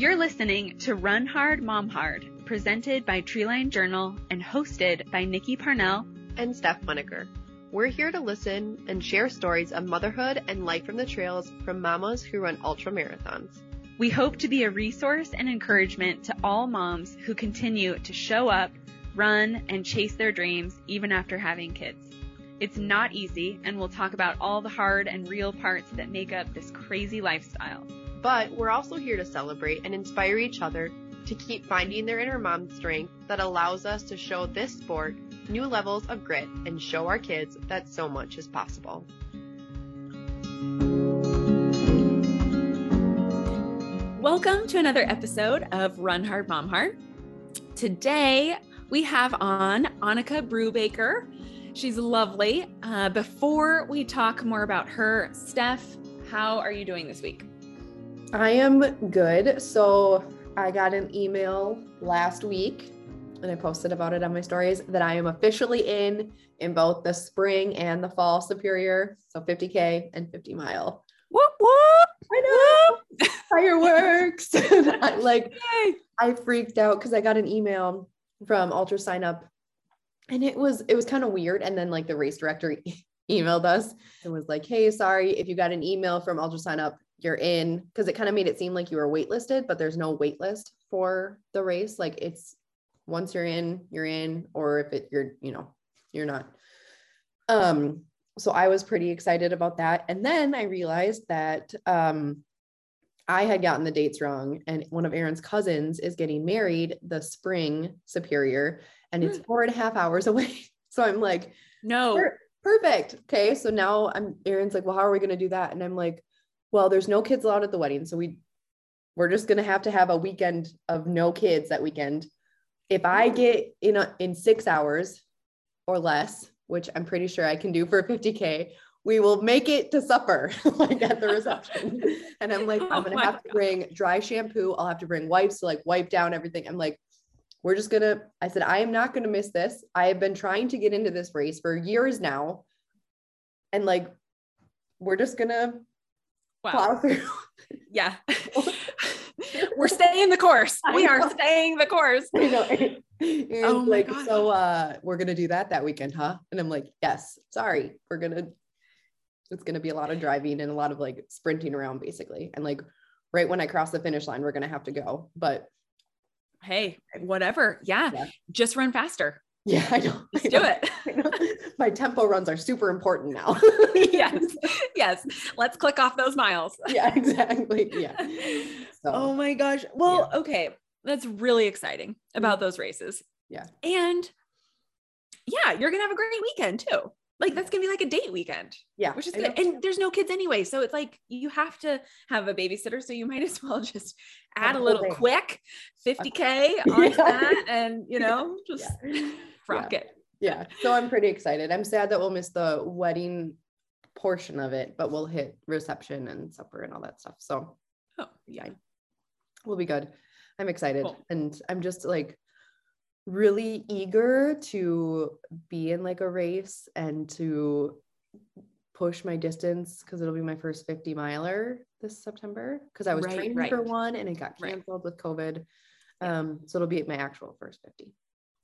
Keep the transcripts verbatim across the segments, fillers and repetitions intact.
You're listening to Run Hard, Mom Hard, presented by Treeline Journal and hosted by Nikki Parnell and Steph Muniker. We're here to listen and share stories of motherhood and life from the trails from mamas who run ultra marathons. We hope to be a resource and encouragement to all moms who continue to show up, run, and chase their dreams even after having kids. It's not easy, and we'll talk about all the hard and real parts that make up this crazy lifestyle. But we're also here to celebrate and inspire each other to keep finding their inner mom strength that allows us to show this sport new levels of grit and show our kids that so much is possible. Welcome to another episode of Run Hard, Mom Hard. Today, we have on Annika Brubaker. She's lovely. Uh, before we talk more about her, Steph, how are you doing this week? I am good. So I got an email last week and I posted about it on my stories that I am officially in, in both the spring and the fall Superior. So fifty K and fifty mile. Whoop, whoop. I know. Whoop. Fireworks. I, like Yay. I freaked out because I got an email from Ultra Sign Up and it was, it was kind of weird. And then like the race director e- emailed us and was like, hey, sorry, if you got an email from Ultra Sign Up, you're in, because it kind of made it seem like you were waitlisted, but there's no waitlist for the race. Like it's once you're in, you're in, or if it, you're, you know, you're not. Um, so I was pretty excited about that. And then I realized that um, I had gotten the dates wrong. And one of Aaron's cousins is getting married the spring Superior and it's four and a half hours away. So I'm like, no, per- perfect. Okay. So now I'm Aaron's like, well, how are we going to do that? And I'm like, well, there's no kids allowed at the wedding. So we, we're just going to have to have a weekend of no kids that weekend. If I get in a, in six hours or less, which I'm pretty sure I can do for fifty K, we will make it to supper like at the reception. And I'm like, oh I'm going to have God. to bring dry shampoo. I'll have to bring wipes to like wipe down everything. I'm like, we're just going to, I said, I am not going to miss this. I have been trying to get into this race for years now. And like, we're just going to Wow. Yeah. We're staying the course. We are staying the course. I know. And oh my like, God. So uh, we're going to do that that weekend, huh? And I'm like, yes, sorry. We're going to, it's going to be a lot of driving and a lot of like sprinting around basically. And like, right when I cross the finish line, we're going to have to go, but hey, whatever. Yeah. yeah. Just run faster. Yeah, I know. Let's I know. do it. I know. My tempo runs are super important now. yes. Yes. Let's click off those miles. Yeah, exactly. Yeah. So, oh my gosh. Well, yeah. okay. That's really exciting about those races. Yeah. And yeah, you're going to have a great weekend too. Like that's going to be like a date weekend. Yeah. Which is good. And there's no kids anyway. So it's like, you have to have a babysitter. So you might as well just add a little quick fifty K on yeah. that and you know, just yeah. rock yeah. it. Yeah. So I'm pretty excited. I'm sad that we'll miss the wedding portion of it, but we'll hit reception and supper and all that stuff. So oh, yeah, we'll be good. I'm excited. Cool. And I'm just like really eager to be in like a race and to push my distance because it'll be my first fifty miler this September because I was right, training right. for one and it got canceled right. with COVID. Um, so it'll be my actual first fifty.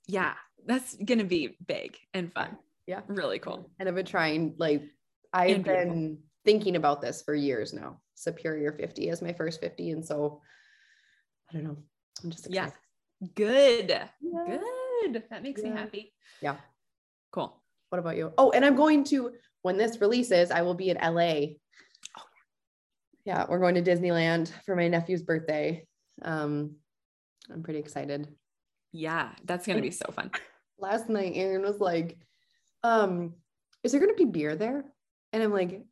Yeah, that's going to be big and fun. Yeah. Really cool. And I've been trying, like, I've been thinking about this for years now. Superior fifty is my first fifty. And so I don't know. I'm just excited. Yeah. Good. Yeah. Good. That makes yeah. me happy. Yeah. Cool. What about you? Oh, and I'm going to, when this releases, I will be in L A. Oh, yeah. We're going to Disneyland for my nephew's birthday. Um, I'm pretty excited. Yeah, that's going to be so fun. Last night, Aaron was like, um, is there going to be beer there? And I'm like,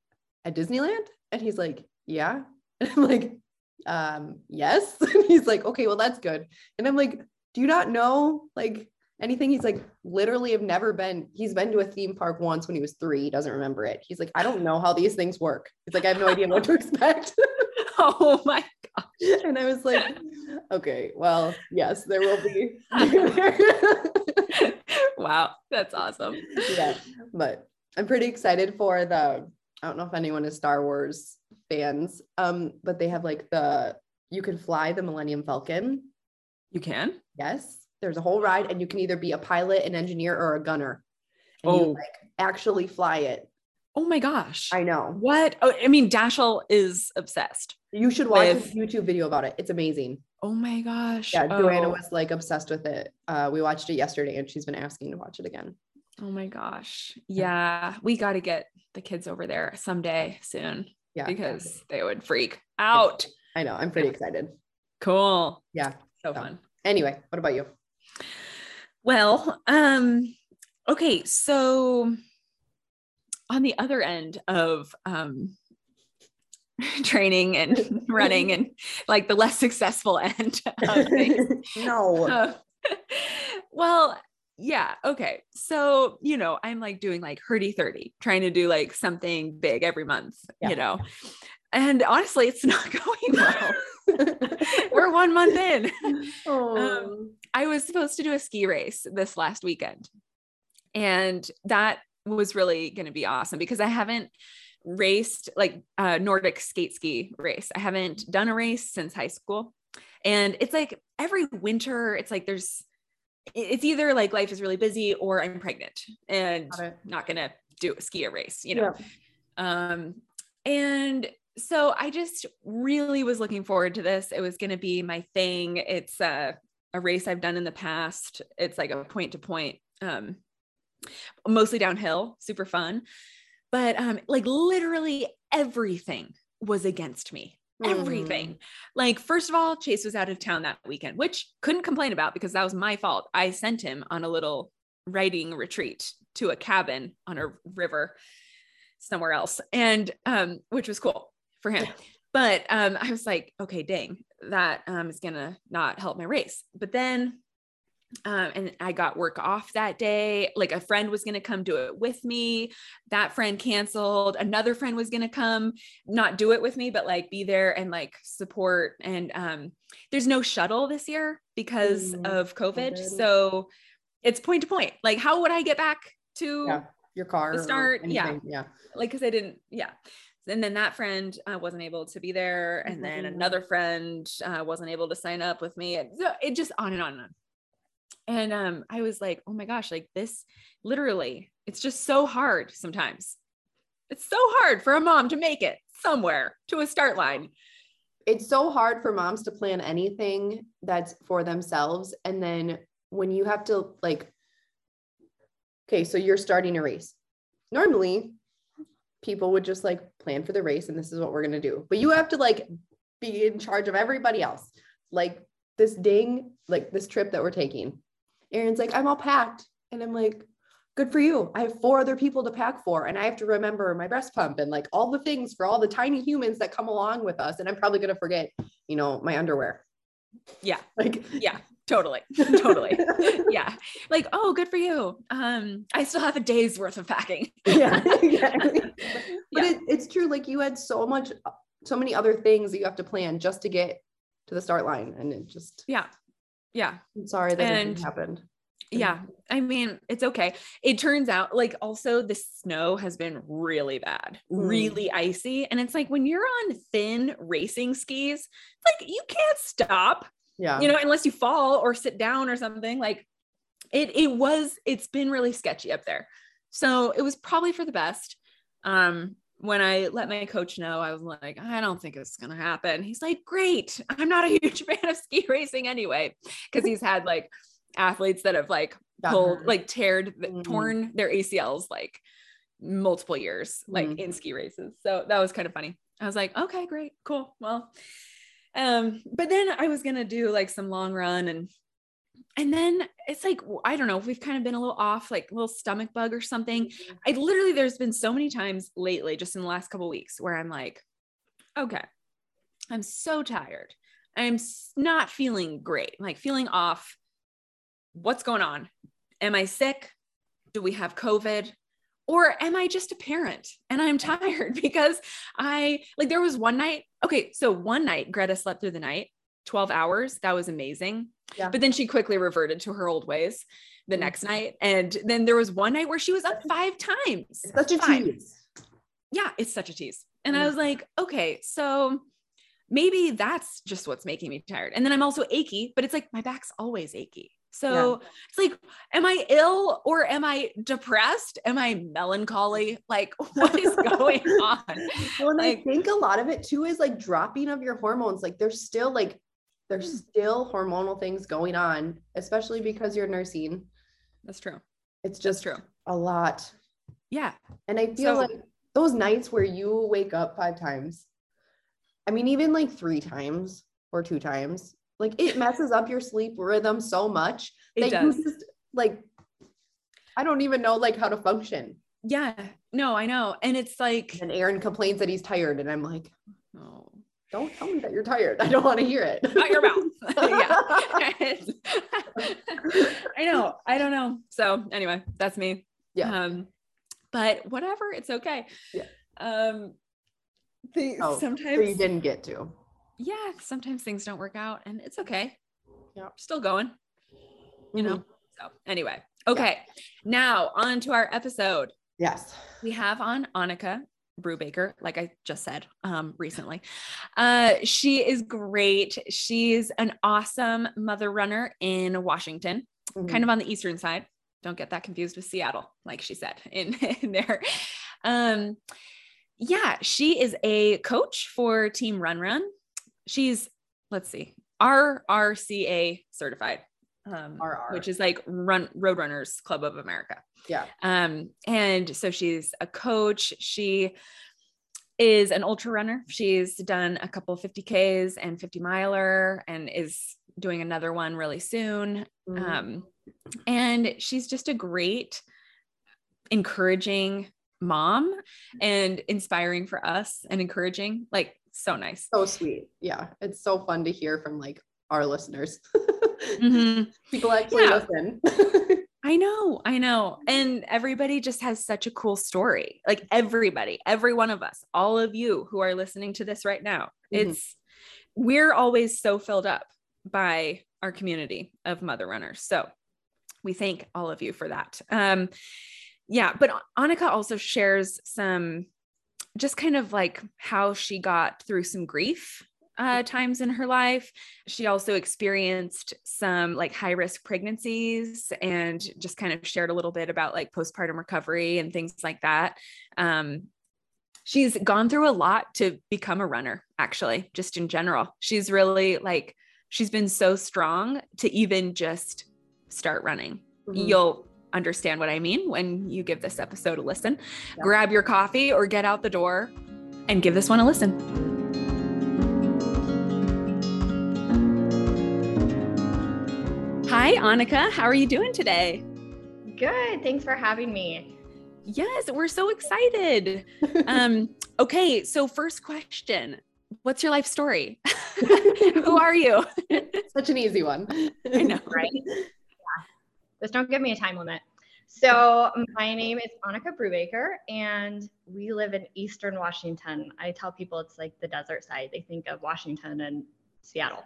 at Disneyland? And he's like, yeah. And I'm like, um, yes. And he's like, okay, well, that's good. And I'm like, do you not know like anything? He's like, literally have never been, he's been to a theme park once when he was three. He doesn't remember it. He's like, I don't know how these things work. He's like, I have no idea what to expect. Oh my gosh. And I was like, okay, well, yes, there will be. Wow. That's awesome. Yeah. But I'm pretty excited for the, I don't know if anyone is Star Wars fans, um, but they have like the you can fly the Millennium Falcon. You can? Yes. There's a whole ride, and you can either be a pilot, an engineer, or a gunner. And oh, you, like, actually fly it. Oh my gosh. I know. What? Oh, I mean, Dashell is obsessed. You should watch with... a YouTube video about it. It's amazing. Oh my gosh. Yeah. Oh. Joanna was like obsessed with it. Uh, we watched it yesterday and she's been asking to watch it again. Oh my gosh. Yeah. We got to get the kids over there someday soon. Yeah. Because they would freak out. I know. I'm pretty yeah. excited. Cool. Yeah. So, so fun. Anyway, what about you? Well, um, okay. So on the other end of, um, training and running and like the less successful end of things. No. Uh, well, yeah. Okay. So, you know, I'm like doing like hurdy-thirty, trying to do like something big every month, yeah. you know, and honestly, it's not going well. We're one month in. Um, I was supposed to do a ski race this last weekend, and that was really going to be awesome because I haven't raced like a uh, Nordic skate ski race. I haven't done a race since high school. And it's like every winter, it's like, there's, it's either like life is really busy or I'm pregnant and not going to do ski a race, you know? Yeah. Um, and so I just really was looking forward to this. It was going to be my thing. It's a, a race I've done in the past. It's like a point to point, um, mostly downhill, super fun. But um, like literally everything was against me, everything. Mm. Like, first of all, Chase was out of town that weekend, which couldn't complain about because that was my fault. I sent him on a little writing retreat to a cabin on a river somewhere else. And um, which was cool for him. But um, I was like, okay, dang, that um, is going to not help my race. But then Um, and I got work off that day. Like a friend was going to come do it with me. That friend canceled. Another friend was going to come, not do it with me, but like be there and like support. And, um, there's no shuttle this year because mm, of COVID. COVID. So it's point to point. Like, how would I get back to yeah, your car the start? Yeah. Yeah. Like, cause I didn't. Yeah. And then that friend uh, wasn't able to be there. And mm-hmm. then another friend uh, wasn't able to sign up with me. And so it just on and on and on. And, um, I was like, oh my gosh, like this literally, it's just so hard. Sometimes it's so hard for a mom to make it somewhere to a start line. It's so hard for moms to plan anything that's for themselves. And then when you have to like, okay, so you're starting a race. Normally people would just like plan for the race and this is what we're going to do, but you have to like be in charge of everybody else. Like this dang, like this trip that we're taking. Aaron's like, I'm all packed. And I'm like, good for you. I have four other people to pack for. And I have to remember my breast pump and like all the things for all the tiny humans that come along with us. And I'm probably going to forget, you know, my underwear. Yeah. Like, yeah, totally. Totally. Yeah. Like, oh, good for you. Um, I still have a day's worth of packing. Yeah. Exactly. But yeah. It, it's true. Like you had so much, so many other things that you have to plan just to get to the start line. And it just, yeah. Yeah. I'm sorry that and, it happened. Yeah. I mean, it's okay. It turns out like also the snow has been really bad, mm. really icy. And it's like when you're on thin racing skis, like you can't stop, yeah. you know, unless you fall or sit down or something. Like it, it was, it's been really sketchy up there. So it was probably for the best. Um, when I let my coach know, I was like, I don't think it's going to happen. He's like, great. I'm not a huge fan of ski racing anyway. Cause he's had like athletes that have like pulled, like teared, mm-hmm. torn their A C Ls, like multiple years, like mm-hmm. in ski races. So that was kind of funny. I was like, okay, great, cool. Well, um, but then I was going to do like some long run and, and then it's like, I don't know, we've kind of been a little off, like a little stomach bug or something. I literally, there's been so many times lately, just in the last couple of weeks where I'm like, okay, I'm so tired. I'm not feeling great. Like feeling off. What's going on? Am I sick? Do we have COVID? Or am I just a parent and I'm tired because I like, there was one night. Okay. So one night Greta slept through the night, twelve hours. That was amazing. Yeah. But then she quickly reverted to her old ways the next night. And then there was one night where she was up five times. It's such a five. tease. Yeah. It's such a tease. And yeah. I was like, okay, so maybe that's just what's making me tired. And then I'm also achy, but it's like, my back's always achy. So yeah. It's like, am I ill or am I depressed? Am I melancholy? Like, what is going on? Well, and like, I think a lot of it too is like dropping of your hormones. Like there's still like, there's still hormonal things going on, especially because you're nursing. That's true. It's just true. A lot. Yeah. And I feel so, like those nights where you wake up five times, I mean, even like three times or two times, like it messes up your sleep rhythm so much that it does. You just like, I don't even know like how to function. Yeah, no, I know. And it's like, and Aaron complains that he's tired and I'm like, oh, don't tell me that you're tired. I don't want to hear it. Not your mouth. Yeah. I know. I don't know. So anyway, that's me. Yeah. Um, but whatever, it's okay. Yeah. Um, the, oh, sometimes so you didn't get to. Yeah, sometimes things don't work out and it's okay. Yeah. Still going, you mm-hmm. know? So anyway, okay. Yeah. Now on to our episode. Yes. We have on Annika Brubaker, like I just said, um, recently. Uh, she is great. She's an awesome mother runner in Washington, mm-hmm. kind of on the Eastern side. Don't get that confused with Seattle, like she said in, in there. Um, yeah, she is a coach for Team Run Run. She's, let's see, R R C A certified, um, R R which is like Run Road Runners Club of America. Yeah. Um, and so she's a coach. She is an ultra runner. She's done a couple fifty Ks and fifty miler and is doing another one really soon. Mm-hmm. Um, and she's just a great, encouraging mom and inspiring for us and encouraging, like, so nice. So sweet. Yeah. It's so fun to hear from like our listeners. Mm-hmm. People actually yeah. listen. I know. I know. And everybody just has such a cool story. Like everybody, every one of us, all of you who are listening to this right now, mm-hmm. it's, we're always so filled up by our community of mother runners. So we thank all of you for that. Um, yeah. But Annika also shares some just kind of like how she got through some grief, uh, times in her life. She also experienced some like high risk pregnancies and just kind of shared a little bit about like postpartum recovery and things like that. Um, she's gone through a lot to become a runner, actually, just in general. She's really like, she's been so strong to even just start running. Mm-hmm. You'll understand what I mean when you give this episode a listen. Yeah. Grab your coffee or get out the door and give this one a listen. Hi, Annika. How are you doing today? Good. Thanks for having me. Yes, we're so excited. um, okay, so first question. What's your life story? Who are you? Such an easy one. I know, right? Just don't give me a time limit. So my name is Annika Brubaker and we live in Eastern Washington. I tell people it's like the desert side. They think of Washington and Seattle.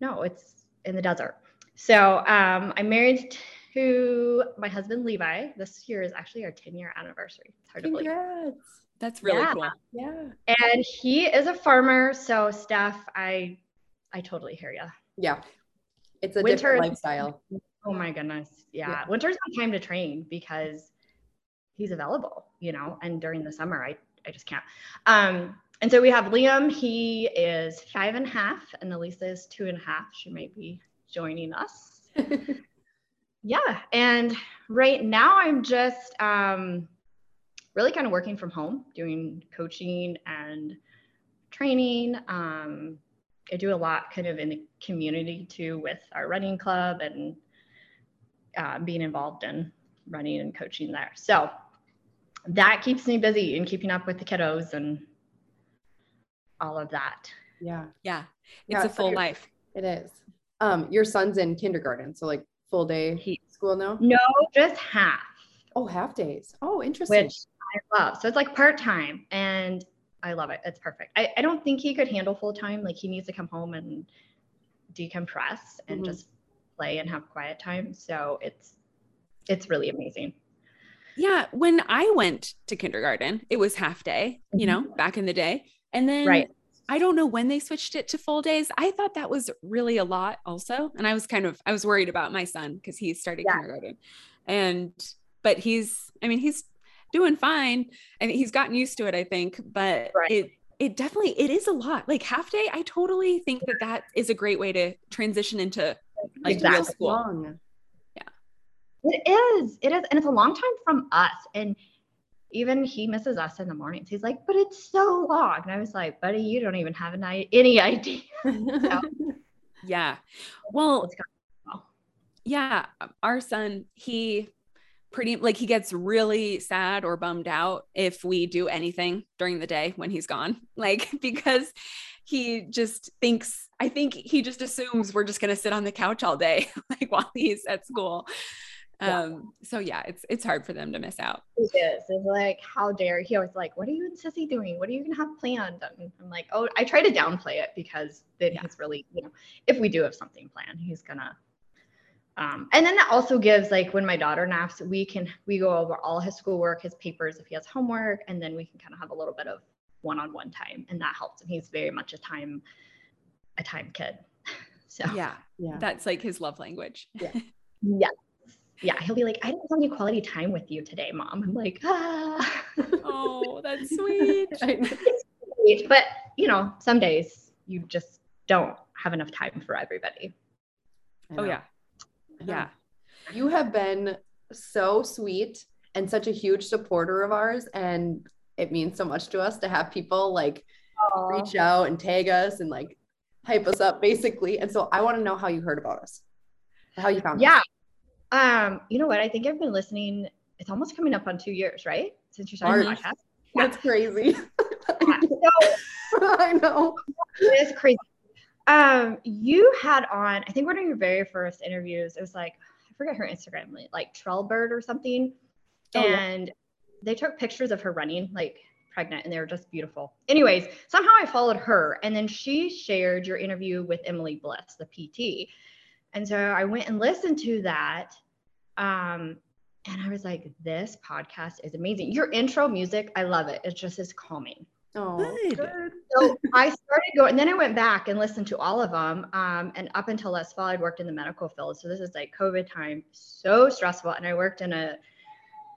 No, it's in the desert. So um, I'm married to my husband, Levi. This year is actually our ten year anniversary. It's hard Congrats. To believe. That's really yeah. cool. Yeah. And he is a farmer. So Steph, I, I totally hear you. Yeah. It's a Winter different lifestyle. Is- Oh my goodness. Yeah. yeah. Winter's my time to train because he's available, you know, and during the summer, I, I just can't. Um, and so we have Liam, he is five and a half and Elisa is two and a half. She might be joining us. yeah. And right now I'm just, um, really kind of working from home, doing coaching and training. Um, I do a lot kind of in the community too, with our running club and, Uh, being involved in running and coaching there. So that keeps me busy and keeping up with the kiddos and all of that. Yeah. Yeah. It's yeah, a full so life. It is. Um, your son's in kindergarten. So like full day he, school now? No, just half. Oh, half days. Oh, interesting. Which I love. So it's like part-time and I love it. It's perfect. I, I don't think he could handle full-time. Like he needs to come home and decompress and mm-hmm. just play and have quiet time. So it's, it's really amazing. Yeah. When I went to kindergarten, it was half day, you know, back in the day. And then right. I don't know when they switched it to full days. I thought that was really a lot also. And I was kind of, I was worried about my son because he started yeah. kindergarten and, but he's, I mean, he's doing fine. I mean, he's gotten used to it, I think, but right. it, it definitely, it is a lot. Like half day. I totally think that that is a great way to transition into like exactly. real school. Long. Yeah, it is. It is. And it's a long time from us. And even he misses us in the mornings. He's like, but it's so long. And I was like, buddy, you don't even have an I- any idea. So, yeah. Well, yeah, our son, he pretty, like he gets really sad or bummed out if we do anything during the day when he's gone, like, because he just thinks, I think he just assumes we're just going to sit on the couch all day, like while he's at school. Um, yeah. so yeah, it's, it's hard for them to miss out. It is. It's like, how dare he always like, what are you and Sissy doing? What are you going to have planned? And I'm like, oh, I try to downplay it because then yeah. he's really, you know, if we do have something planned, he's gonna, um, and then that also gives like when my daughter naps, we can, we go over all his schoolwork, his papers, if he has homework, and then we can kind of have a little bit of one-on-one time and that helps. And he's very much a time, a time kid. So yeah, yeah. that's like his love language. Yeah. Yeah. Yeah. He'll be like, I didn't have any quality time with you today, mom. I'm like, ah. Oh, that's sweet. It's sweet. But you know, some days you just don't have enough time for everybody. Oh yeah. Yeah. You have been so sweet and such a huge supporter of ours. And it means so much to us to have people like Aww. Reach out and tag us and like hype us up basically. And so I want to know how you heard about us, how you found us. Yeah. Um, you know what? I think I've been listening. It's almost coming up on two years, right? Since you started the podcast. That's yeah. crazy. I know. I know. It is crazy. Um, you had on, I think one of your very first interviews, it was like, I forget her Instagram, like Trelbird or something. Oh, and yeah. they took pictures of her running, like pregnant, and they were just beautiful. Anyways, somehow I followed her. And then she shared your interview with Emily Bliss, the P T. And so I went and listened to that. Um, and I was like, this podcast is amazing. Your intro music, I love it. It just is calming. Oh, good. Good. So I started going, and then I went back and listened to all of them. Um, and up until last fall, I'd worked in the medical field. So this is like COVID time, so stressful. And I worked in a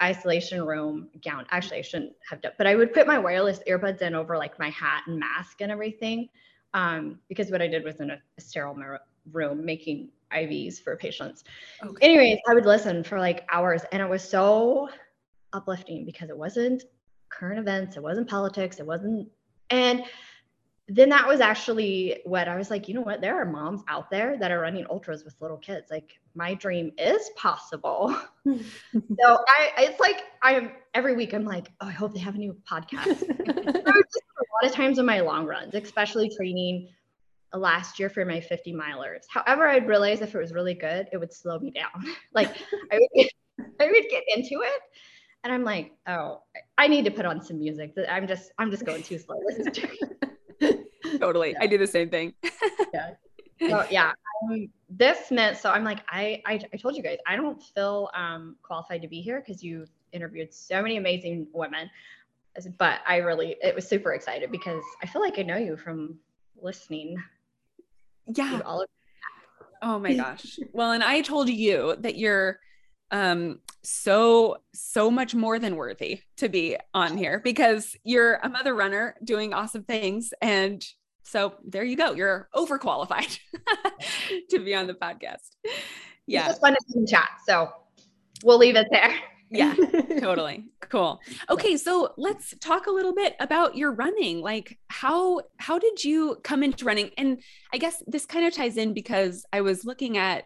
isolation room gown. Actually, I shouldn't have done, but I would put my wireless earbuds in over like my hat and mask and everything. Um, because what I did was in a, a sterile mar- room making I Vs for patients. Okay. Anyways, I would listen for like hours and it was so uplifting because it wasn't current events, it wasn't politics, it wasn't, and then that was actually what I was like, you know what, there are moms out there that are running ultras with little kids. Like my dream is possible. So I, it's like, I am every week I'm like, oh, I hope they have a new podcast. So a lot of times in my long runs, especially training last year for my fifty milers. However, I'd realize if it was really good, it would slow me down. Like I would, get, I would get into it and I'm like, oh, I need to put on some music. I'm just, I'm just going too slow. Totally. Yeah. I do the same thing. Yeah. So yeah, um, this meant, so I'm like, I, I, I told you guys, I don't feel um, qualified to be here because you interviewed so many amazing women, but I really, it was super excited because I feel like I know you from listening. Yeah. Oh my gosh. Well, and I told you that you're um, so, so much more than worthy to be on here because you're a mother runner doing awesome things. And so there you go. You're overqualified to be on the podcast. Yeah. It's just fun to chat. So we'll leave it there. Yeah, totally. Cool. Okay. So let's talk a little bit about your running. Like how, how did you come into running? And I guess this kind of ties in because I was looking at,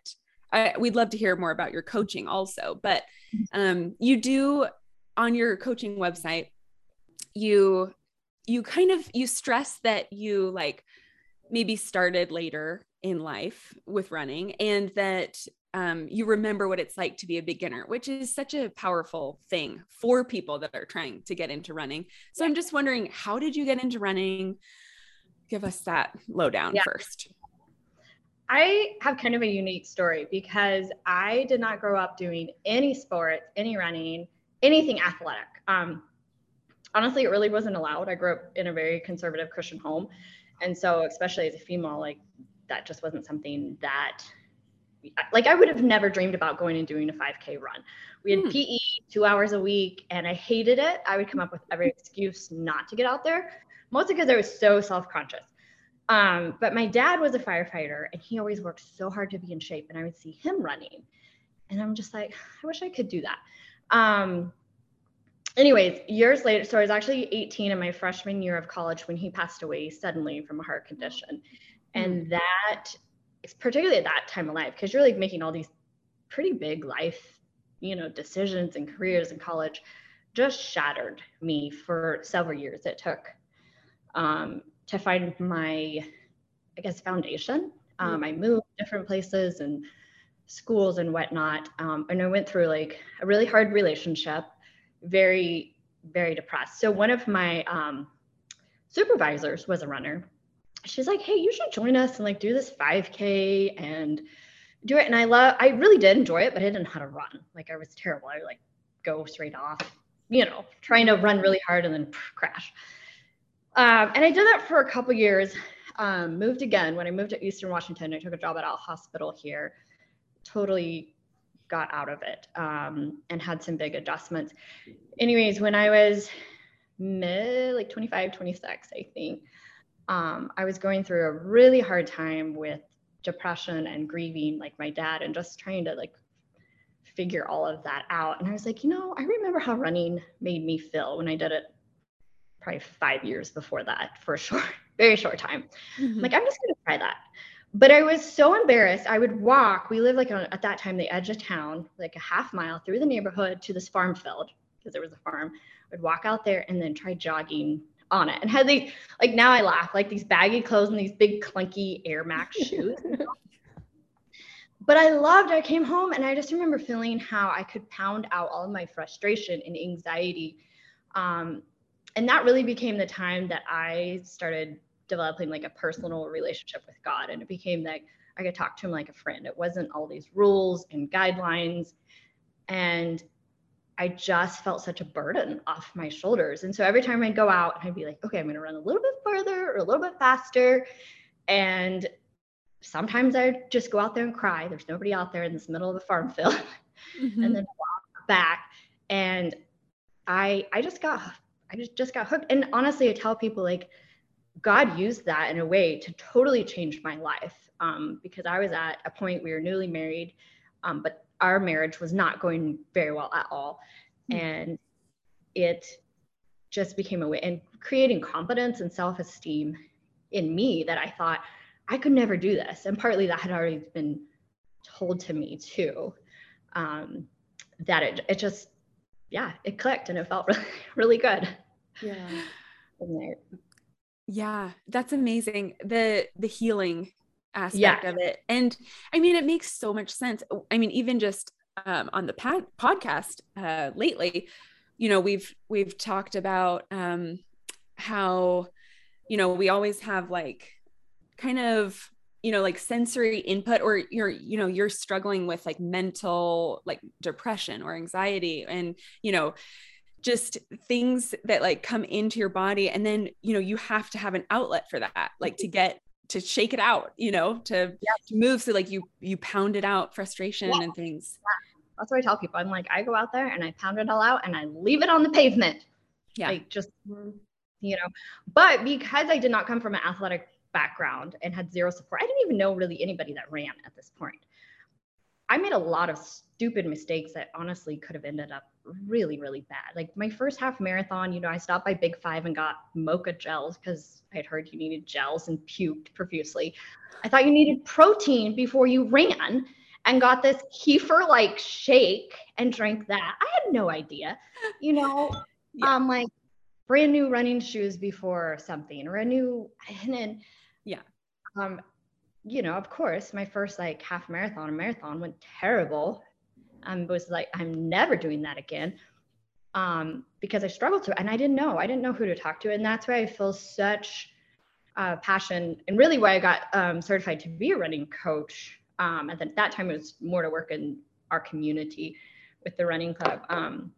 I, we'd love to hear more about your coaching also, but, um, you do on your coaching website, you, you kind of, you stress that you like maybe started later in life with running and that Um, you remember what it's like to be a beginner, which is such a powerful thing for people that are trying to get into running. So I'm just wondering, how did you get into running? Give us that lowdown yeah. first. I have kind of a unique story because I did not grow up doing any sports, any running, anything athletic. Um, honestly, it really wasn't allowed. I grew up in a very conservative Christian home. And so, especially as a female, like that just wasn't something that, like, I would have never dreamed about going and doing a five K run. We had hmm. P E two hours a week and I hated it. I would come up with every excuse not to get out there, mostly because I was so self-conscious. Um, but my dad was a firefighter and he always worked so hard to be in shape, and I would see him running and I'm just like, I wish I could do that. Um, anyways, years later, so I was actually eighteen in my freshman year of college when he passed away suddenly from a heart condition. And that, particularly at that time of life, because you're like making all these pretty big life, you know, decisions and careers in college, just shattered me for several years. It took um, to find my, I guess, foundation. Um, I moved different places and schools and whatnot. Um, and I went through like a really hard relationship, very, very depressed. So one of my um, supervisors was a runner. She's like, hey, you should join us and like do this five K and do it. And I love, I really did enjoy it, but I didn't know how to run. Like I was terrible. I would like go straight off, you know, trying to run really hard and then crash. Um, and I did that for a couple years, um, moved again. When I moved to Eastern Washington, I took a job at a hospital here, totally got out of it um, and had some big adjustments. Anyways, when I was mid, like twenty-five, twenty-six, I think, Um, I was going through a really hard time with depression and grieving, like my dad, and just trying to like figure all of that out. And I was like, you know, I remember how running made me feel when I did it probably five years before that for a short, very short time. Mm-hmm. Like, I'm just going to try that. But I was so embarrassed. I would walk. We lived like on, at that time, the edge of town, like a half mile through the neighborhood to this farm field, because there was a farm. I would walk out there and then try jogging on it, and had these, like, now I laugh, like these baggy clothes and these big clunky Air Max shoes. But I loved, I came home and I just remember feeling how I could pound out all of my frustration and anxiety. Um, and that really became the time that I started developing like a personal relationship with God. And it became like, I could talk to him like a friend. It wasn't all these rules and guidelines. And I just felt such a burden off my shoulders. And so every time I'd go out and I'd be like, okay, I'm going to run a little bit farther or a little bit faster. And sometimes I'd just go out there and cry. There's nobody out there in this middle of the farm field. Mm-hmm. And then walk back. And I, I just got, I just, just got hooked. And honestly, I tell people like God used that in a way to totally change my life. Um, because I was at a point, we were newly married, um, but our marriage was not going very well at all. And it just became a way, and creating confidence and self-esteem in me that I thought I could never do this. And partly that had already been told to me too, um, that it, it just, yeah, it clicked and it felt really, really good. Yeah. Yeah. That's amazing. The, the healing aspect yeah. of it. And I mean, it makes so much sense. I mean, even just, um, on the pad- podcast, uh, lately, you know, we've, we've talked about, um, how, you know, we always have like kind of, you know, like sensory input, or you're, you know, you're struggling with like mental, like depression or anxiety, and, you know, just things that like come into your body. And then, you know, you have to have an outlet for that, like to get, to shake it out, you know, to, yeah. to move. So like you, you pound it out, frustration yeah. and things. Yeah. That's what I tell people. I'm like, I go out there and I pound it all out and I leave it on the pavement. Yeah. Like just, you know, but because I did not come from an athletic background and had zero support, I didn't even know really anybody that ran at this point. I made a lot of stupid mistakes that honestly could have ended up really, really bad. Like my first half marathon, you know, I stopped by Big Five and got mocha gels because I'd heard you needed gels, and puked profusely. I thought you needed protein before you ran, and got this kefir like shake and drank that. I had no idea, you know, yeah. um, like brand new running shoes before something, or a new, and then, yeah. Um, you know, of course, my first like half marathon and marathon went terrible. I was like, I'm never doing that again, um, because I struggled to, and I didn't know, I didn't know who to talk to. And that's why I feel such uh, passion, and really why I got um, certified to be a running coach. Um, and at that time it was more to work in our community with the running club. Um,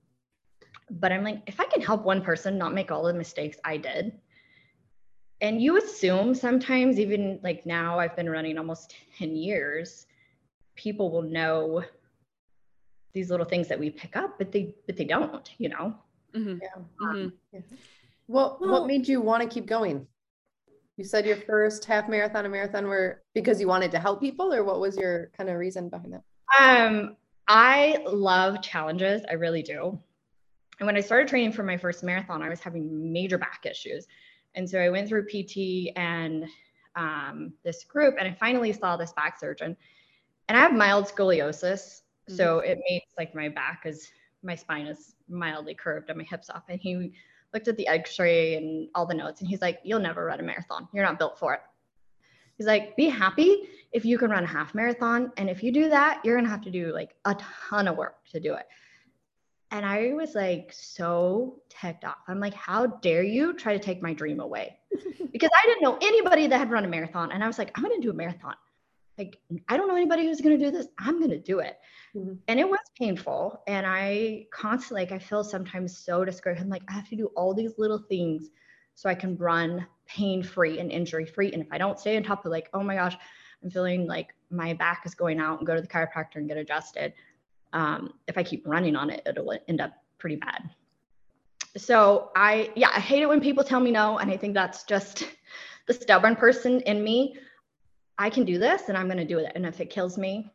but I'm like, if I can help one person not make all the mistakes I did, And you assume sometimes, even like now, I've been running almost ten years, people will know these little things that we pick up, but they but they don't, you know? Mm-hmm. Yeah. Mm-hmm. Yeah. Well, well, what made you want to keep going? You said your first half marathon and marathon were because you wanted to help people, or what was your kind of reason behind that? Um, I love challenges. I really do. And when I started training for my first marathon, I was having major back issues. And so I went through P T and um, this group, and I finally saw this back surgeon. And I have mild scoliosis. Mm-hmm. So it makes like my back is, my spine is mildly curved and my hips up. And he looked at the x-ray and all the notes, and he's like, you'll never run a marathon. You're not built for it. He's like, be happy if you can run a half marathon. And if you do that, you're going to have to do like a ton of work to do it. And I was like, so ticked off. I'm like, how dare you try to take my dream away? Because I didn't know anybody that had run a marathon. And I was like, I'm going to do a marathon. Like, I don't know anybody who's going to do this. I'm going to do it. Mm-hmm. And it was painful. And I constantly, like, I feel sometimes so discouraged. I'm like, I have to do all these little things so I can run pain-free and injury-free. And if I don't stay on top of like, oh my gosh, I'm feeling like my back is going out, and go to the chiropractor and get adjusted. Um, if I keep running on it, it'll end up pretty bad. So I, yeah, I hate it when people tell me no. And I think that's just the stubborn person in me. I can do this, and I'm going to do it. And if it kills me,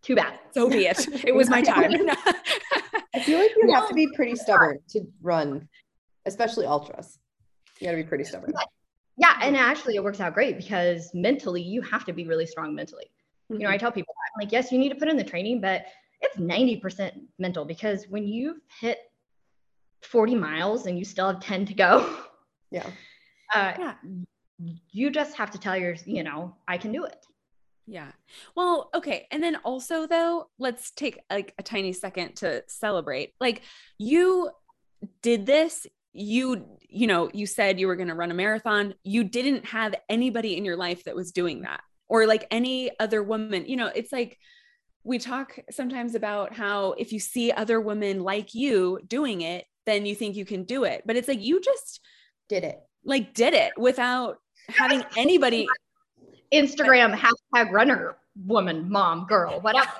too bad. So be it. It was my time. I feel like you well, have to be pretty stubborn to run, especially ultras. You got to be pretty stubborn. Yeah. And actually it works out great because mentally you have to be really strong mentally. Mm-hmm. You know, I tell people, I'm like, yes, you need to put in the training, but it's ninety percent mental, because when you've hit forty miles and you still have ten to go, yeah, uh, yeah. you just have to tell your, you know, I can do it. Yeah. Well, okay. And then also though, let's take like a tiny second to celebrate. Like you did this, you, you know, you said you were going to run a marathon. You didn't have anybody in your life that was doing that, or like any other woman. You know, it's like, we talk sometimes about how if you see other women like you doing it, then you think you can do it. But it's like, you just did it. Like did it without having anybody. Instagram hashtag runner woman, mom, girl, whatever.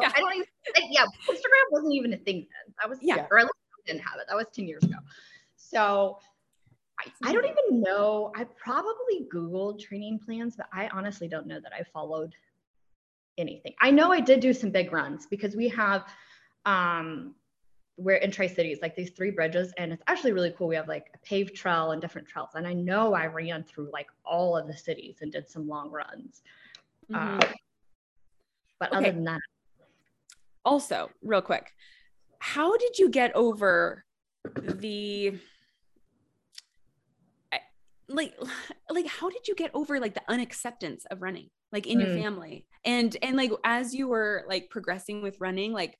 Yeah. I don't even like, yeah, Instagram wasn't even a thing then. That was yeah, or at least I didn't have it. That was ten years ago. So I, I don't even know. I probably Googled training plans, but I honestly don't know that I followed anything. I know I did do some big runs because we have um we're in Tri-Cities, like these three bridges, and it's actually really cool. We have like a paved trail and different trails. And I know I ran through like all of the cities and did some long runs. Mm-hmm. Uh, but okay. Other than that. Also, real quick, how did you get over the, like, like how did you get over like the unacceptance of running, like in mm. your family? And, and like, as you were like progressing with running, like,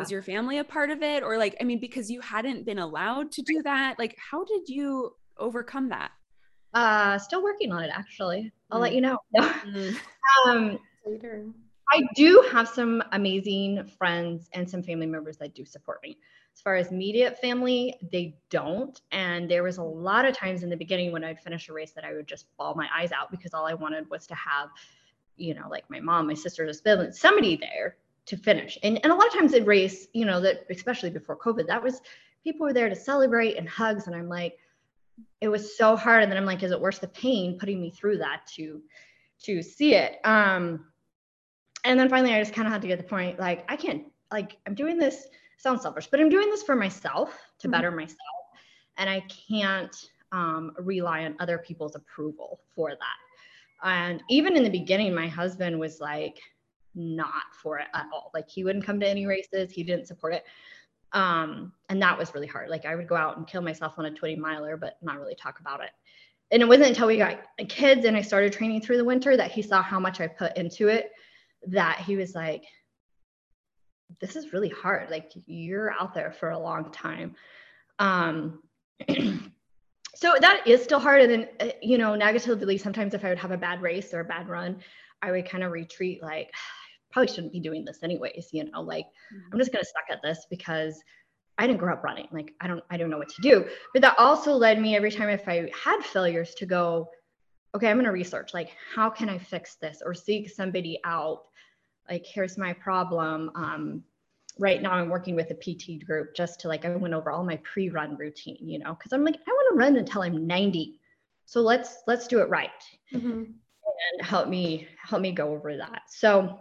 was your family a part of it? Or like, I mean, because you hadn't been allowed to do that. Like, how did you overcome that? Uh, still working on it, actually. I'll mm. let you know. Mm. um, Later. I do have some amazing friends and some family members that do support me. As far as immediate family, they don't. And there was a lot of times in the beginning when I'd finish a race that I would just bawl my eyes out because all I wanted was to have, you know, like my mom, my sister, somebody there to finish. And, and a lot of times in race, you know, that especially before COVID, that was people were there to celebrate and hugs. And I'm like, it was so hard. And then I'm like, is it worth the pain putting me through that to, to see it? Um, and then finally I just kind of had to get the point, like, I can't, like, I'm doing this, sounds selfish, but I'm doing this for myself to mm-hmm. better myself. And I can't um, rely on other people's approval for that. And even in the beginning, my husband was like, not for it at all. Like he wouldn't come to any races. He didn't support it. Um, and that was really hard. Like I would go out and kill myself on a twenty miler, but not really talk about it. And it wasn't until we got kids and I started training through the winter that he saw how much I put into it, that he was like, this is really hard. Like you're out there for a long time. Um, so that is still hard. And then, you know, negatively, sometimes if I would have a bad race or a bad run, I would kind of retreat, like, probably shouldn't be doing this anyways, you know, like, mm-hmm. I'm just going to suck at this because I didn't grow up running. Like, I don't, I don't know what to do. But that also led me every time if I had failures to go, okay, I'm going to research, like, how can I fix this or seek somebody out? Like, here's my problem. Um, right now I'm working with a P T group just to like, I went over all my pre-run routine, you know, cause I'm like, I want to run until I'm ninety. So let's, let's do it right. Mm-hmm. And help me, help me go over that. So,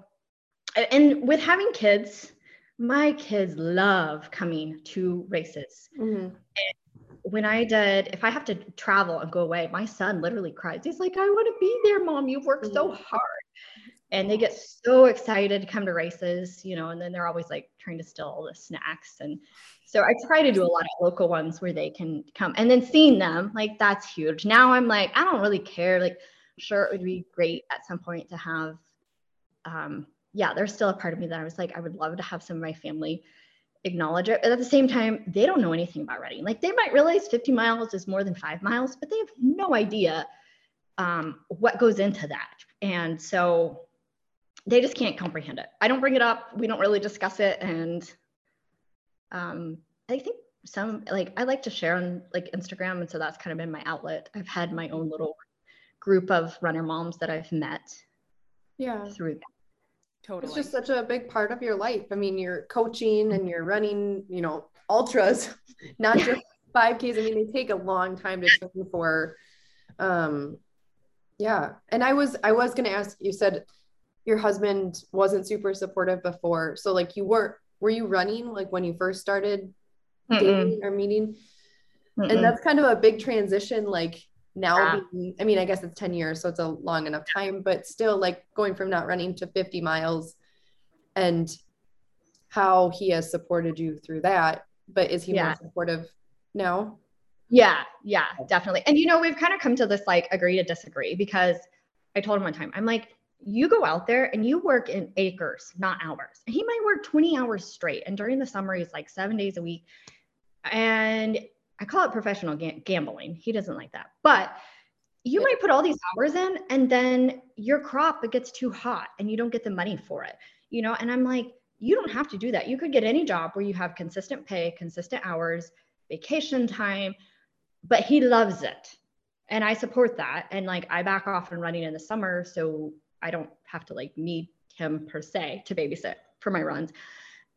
and with having kids, my kids love coming to races. Mm-hmm. And when I did, if I have to travel and go away, my son literally cries. He's like, I want to be there, Mom. You've worked mm-hmm. so hard. And they get so excited to come to races, you know, and then they're always like trying to steal all the snacks. And so I try to do a lot of local ones where they can come, and then seeing them, like, that's huge. Now I'm like, I don't really care. Like, sure, it would be great at some point to have, um, yeah, there's still a part of me that I was like, I would love to have some of my family acknowledge it. But at the same time, they don't know anything about running. Like, they might realize fifty miles is more than five miles, but they have no idea um, what goes into that. And so they just can't comprehend it. I don't bring it up. We don't really discuss it. And um, I think some, like, I like to share on like Instagram. And so that's kind of been my outlet. I've had my own little group of runner moms that I've met. Yeah. Through that. Totally. It's just such a big part of your life. I mean, you're coaching and you're running, you know, ultras, not just five Ks. I mean, they take a long time to train for. Um, yeah. And I was, I was going to ask, you said your husband wasn't super supportive before. So like you weren't, were you running like when you first started dating or meeting? Mm-mm. And that's kind of a big transition. Like now, yeah. being, I mean, I guess it's ten years, so it's a long enough time, but still like going from not running to fifty miles and how he has supported you through that. But is he yeah. more supportive now? Yeah. Yeah, definitely. And you know, we've kind of come to this like agree to disagree, because I told him one time, I'm like, you go out there and you work in acres, not hours. And he might work twenty hours straight. And during the summer, he's like seven days a week. And I call it professional ga- gambling. He doesn't like that, but you yeah. might put all these hours in and then your crop, it gets too hot and you don't get the money for it, you know? And I'm like, you don't have to do that. You could get any job where you have consistent pay, consistent hours, vacation time, but he loves it. And I support that. And like, I back off from running in the summer. So I don't have to like need him per se to babysit for my runs.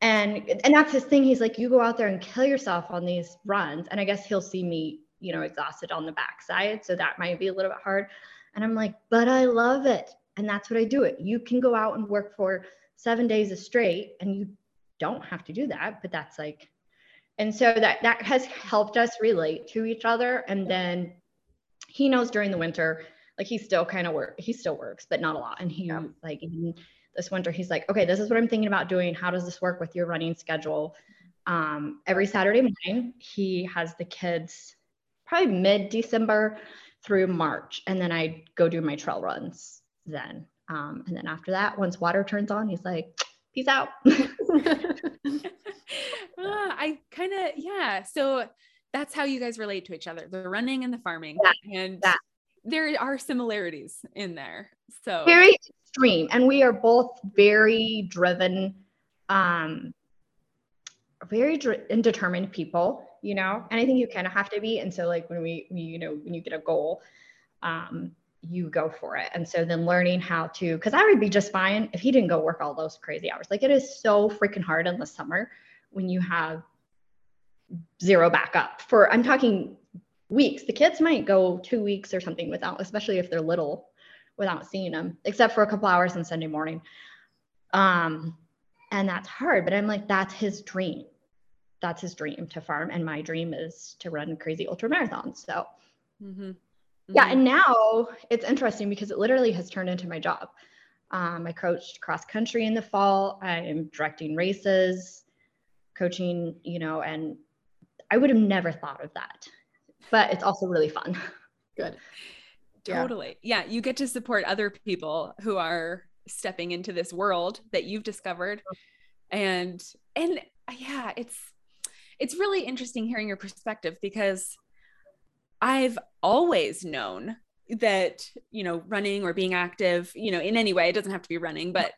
And, and that's his thing. He's like, you go out there and kill yourself on these runs. And I guess he'll see me, you know, exhausted on the backside. So that might be a little bit hard. And I'm like, but I love it. And that's what I do it. You can go out and work for seven days straight and you don't have to do that, but that's like, and so that, that has helped us relate to each other. And then he knows during the winter, like he still kind of work, he still works, but not a lot. And he yeah. like this winter, he's like, okay, this is what I'm thinking about doing. How does this work with your running schedule? Um, every Saturday morning, he has the kids probably mid-December through March. And then I go do my trail runs then. Um, and then after that, once water turns on, he's like, peace out. uh, I kind of, yeah. So that's how you guys relate to each other, the running and the farming. Yeah, and that. There are similarities in there. So very extreme. And we are both very driven, um, very dr- and determined people, you know, and I think you kind of have to be. And so like when we, we, you know, when you get a goal, um, you go for it. And so then learning how to, cause I would be just fine if he didn't go work all those crazy hours. Like it is so freaking hard in the summer when you have zero backup for, I'm talking weeks. The kids might go two weeks or something without, especially if they're little, without seeing them, except for a couple hours on Sunday morning. Um, and that's hard, but I'm like, that's his dream. That's his dream to farm. And my dream is to run crazy ultra marathons. So mm-hmm. Mm-hmm. yeah. And now it's interesting because it literally has turned into my job. Um, I coached cross country in the fall. I am directing races, coaching, you know, and I would have never thought of that. But it's also really fun. Good. Totally. Yeah. yeah. You get to support other people who are stepping into this world that you've discovered. And, and yeah, it's, it's really interesting hearing your perspective, because I've always known that, you know, running or being active, you know, in any way, it doesn't have to be running, but,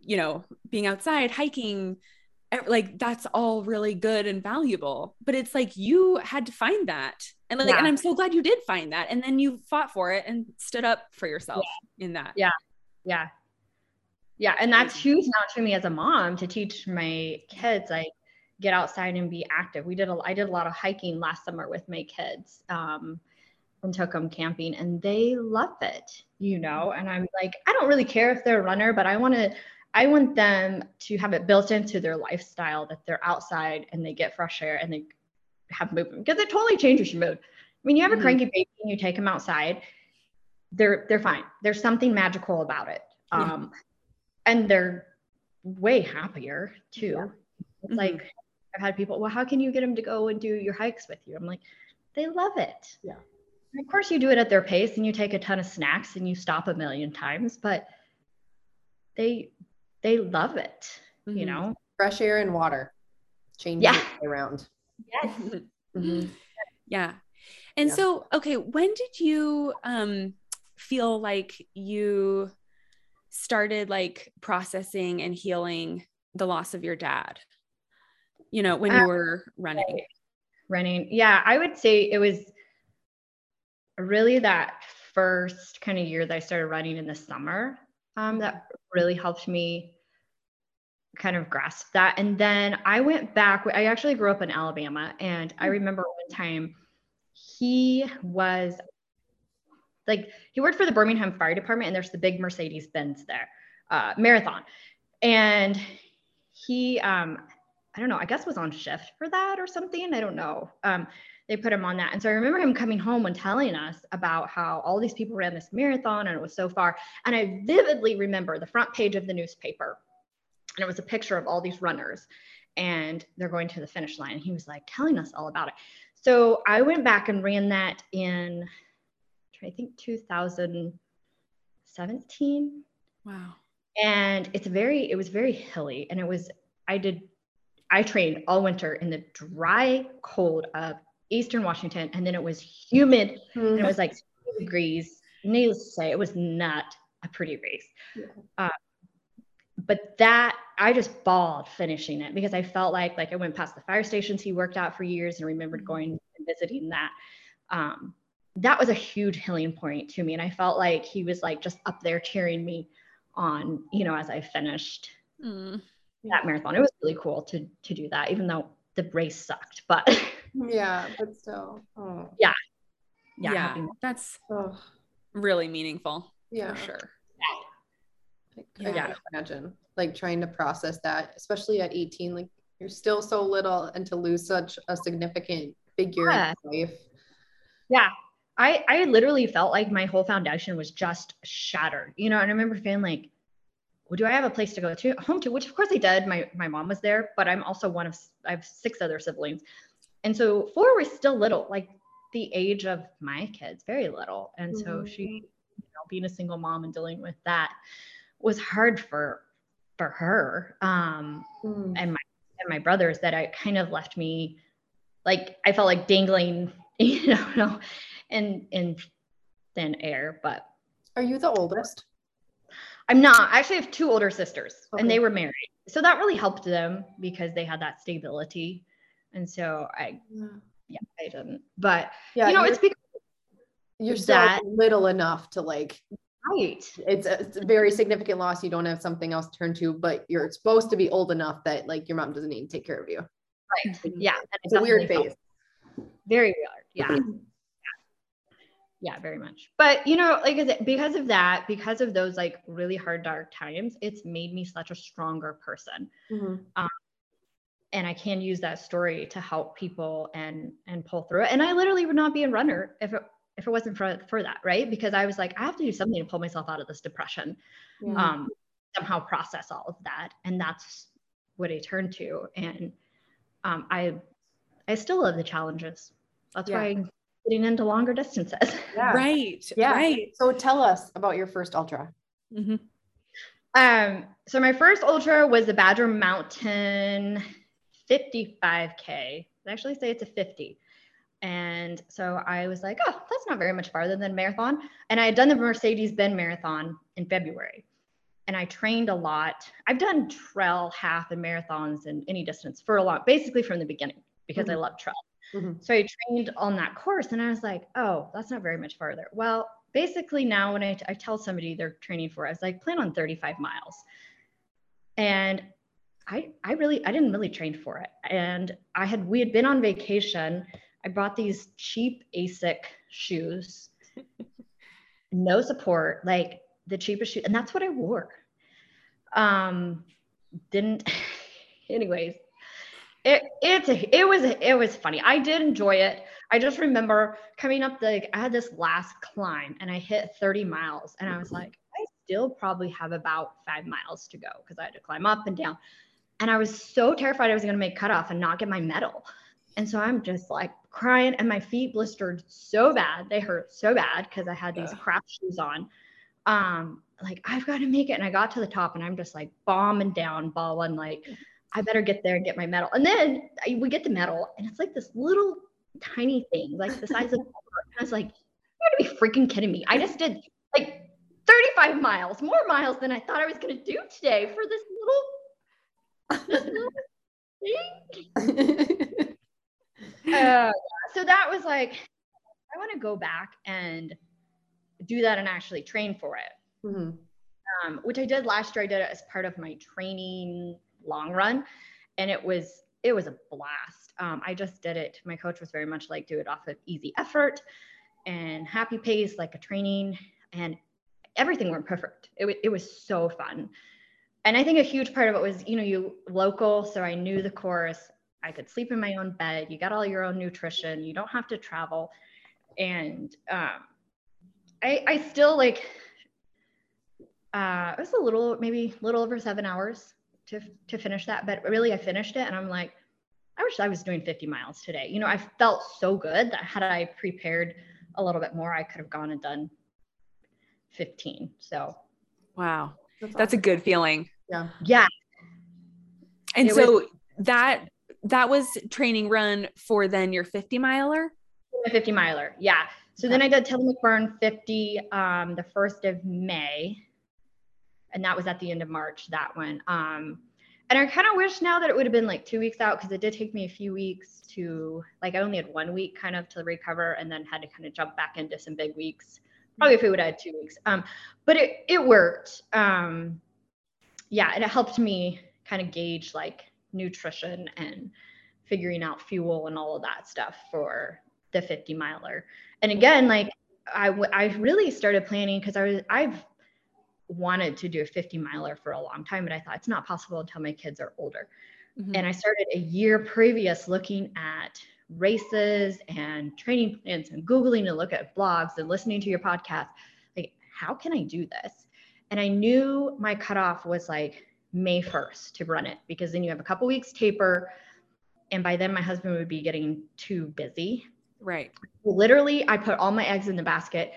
you know, being outside, hiking, like that's all really good and valuable, but it's like, you had to find that. And like, yeah. and I'm so glad you did find that. And then you fought for it and stood up for yourself yeah. in that. Yeah. Yeah. Yeah. And that's huge now to me as a mom to teach my kids, like get outside and be active. We did a, I did a lot of hiking last summer with my kids, um, and took them camping and they love it, you know? And I'm like, I don't really care if they're a runner, but I want to, I want them to have it built into their lifestyle that they're outside and they get fresh air and they have movement, because it totally changes your mood. I mean, you have a cranky baby and you take them outside, they're, they're fine. There's something magical about it. Um, yeah. And they're way happier too. Yeah. It's mm-hmm. like I've had people, well, how can you get them to go and do your hikes with you? I'm like, they love it. Yeah. And of course you do it at their pace and you take a ton of snacks and you stop a million times, but they, they love it, mm-hmm. you know? Fresh air and water, changing yeah. it around. Yes. mm-hmm. Yeah. And yeah. so, okay, when did you um, feel like you started like processing and healing the loss of your dad, you know, when you um, were running? Running. Yeah. I would say it was really that first kind of year that I started running in the summer. Um, that really helped me kind of grasp that. And then I went back, I actually grew up in Alabama. And I remember one time he was like, he worked for the Birmingham Fire Department and there's the big Mercedes-Benz there, uh, marathon. And he, um, I don't know, I guess was on shift for that or something. I don't know. Um, they put him on that. And so I remember him coming home and telling us about how all these people ran this marathon and it was so far. And I vividly remember the front page of the newspaper and it was a picture of all these runners and they're going to the finish line. And he was like telling us all about it. So I went back and ran that in, I think two thousand seventeen. Wow. And it's very, it was very hilly and it was, I did, I trained all winter in the dry cold of Eastern Washington. And then it was humid mm-hmm. and it was like degrees. Needless to say, it was not a pretty race. Yeah. Uh, but that, I just bawled finishing it because I felt like, like I went past the fire stations he worked out for years and remembered going and visiting that. Um, that was a huge healing point to me. And I felt like he was like just up there cheering me on, you know, as I finished mm. that marathon. It was really cool to, to do that, even though the race sucked, but yeah, but still, oh. yeah, yeah, yeah. That's oh. really meaningful. Yeah, for sure. Yeah. I can't yeah. imagine like trying to process that, especially at eighteen. Like you're still so little, and to lose such a significant figure yeah. in life. Yeah, I I literally felt like my whole foundation was just shattered. You know, and I remember feeling like, well, do I have a place to go to home to? Which of course I did. My my mom was there, but I'm also one of I have six other siblings. And so four was still little, like the age of my kids, very little. And mm-hmm. so she, you know, being a single mom and dealing with that was hard for, for her um, mm. and my, and my brothers, that I kind of left me, like, I felt like dangling, you know, in, in thin air, but. Are you the oldest? I'm not. I actually have two older sisters okay. and they were married. So that really helped them because they had that stability. And so I, yeah, yeah I didn't, but yeah, you know, it's because you're that so little enough to like, right. It's a, it's a very significant loss. You don't have something else to turn to, but you're supposed to be old enough that like your mom doesn't need to take care of you. Right. Yeah. It's a weird phase. Very weird. Yeah. Yeah, very much. But you know, like because of that, because of those like really hard, dark times, it's made me such a stronger person. Mm-hmm. Um, And I can use that story to help people and and pull through it. And I literally would not be a runner if it if it wasn't for for that, right? Because I was like, I have to do something to pull myself out of this depression, yeah. um, somehow process all of that, and that's what I turned to. And um, I I still love the challenges. That's yeah. why I'm getting into longer distances. Yeah. Right. Yeah. Right. So tell us about your first ultra. Mm-hmm. Um. So my first ultra was the Badger Mountain fifty-five K. I actually say it's a fifty. And so I was like, oh, that's not very much farther than marathon. And I had done the Mercedes-Benz marathon in February. and I trained a lot. I've done trail, half, and marathons and any distance for a long, basically from the beginning, because mm-hmm. I love trail. Mm-hmm. So I trained on that course and I was like, oh, that's not very much farther. Well, basically now when I, t- I tell somebody they're training for, I was like, plan on thirty-five miles. And I, I really, I didn't really train for it. And I had, we had been on vacation. I bought these cheap ASIC shoes, no support, like the cheapest shoe. And that's what I wore. Um, didn't, anyways, it, it's, a, it was, it was funny. I did enjoy it. I just remember coming up, the, I had this last climb and I hit thirty miles and I was like, I still probably have about five miles to go, because I had to climb up and down. And I was so terrified I was going to make cutoff and not get my medal. And so I'm just like crying, and my feet blistered so bad. They hurt so bad because I had these yeah. crap shoes on. Um, like, I've got to make it. And I got to the top and I'm just like bombing down, balling, like, I better get there and get my medal. And then I, we get the medal and it's like this little tiny thing, like the size of a pepper. And I was like, you gotta be freaking kidding me. I just did like thirty-five miles, more miles than I thought I was going to do today for this little, this little thing. Uh, so that was like, I want to go back and do that and actually train for it, mm-hmm. um, which I did last year. I did it as part of my training long run, and it was it was a blast. Um, I just did it. My coach was very much like, do it off of easy effort and happy pace, like a training, and everything went perfect. It was it was so fun, and I think a huge part of it was, you know, you local, so I knew the course. I could sleep in my own bed. You got all your own nutrition. You don't have to travel. And um, I, I still like, uh, it was a little, maybe a little over seven hours to, to finish that. But really I finished it and I'm like, I wish I was doing fifty miles today. You know, I felt so good that had I prepared a little bit more, I could have gone and done fifteen. So. Wow. That's, that's awesome. A good feeling. Yeah. Yeah. And it so was- that, That was training run for then your fifty miler? fifty miler. Yeah. So okay. Then I did Tilden McBurn fifty, um, the first of May. And that was at the end of March, that one. Um, and I kind of wish now that it would have been like two weeks out, because it did take me a few weeks to, like, I only had one week kind of to recover and then had to kind of jump back into some big weeks. Probably if we would have had two weeks. Um, but it, it worked. Um, yeah. And it helped me kind of gauge like nutrition and figuring out fuel and all of that stuff for the fifty miler. And again, like I, w- I really started planning, cause I was, I've wanted to do a fifty miler for a long time, but I thought it's not possible until my kids are older. Mm-hmm. And I started a year previous looking at races and training plans and Googling and look at blogs and listening to your podcast. Like, how can I do this? And I knew my cutoff was like May first to run it, because then you have a couple weeks taper. And by then my husband would be getting too busy. Right. Literally, I put all my eggs in the basket,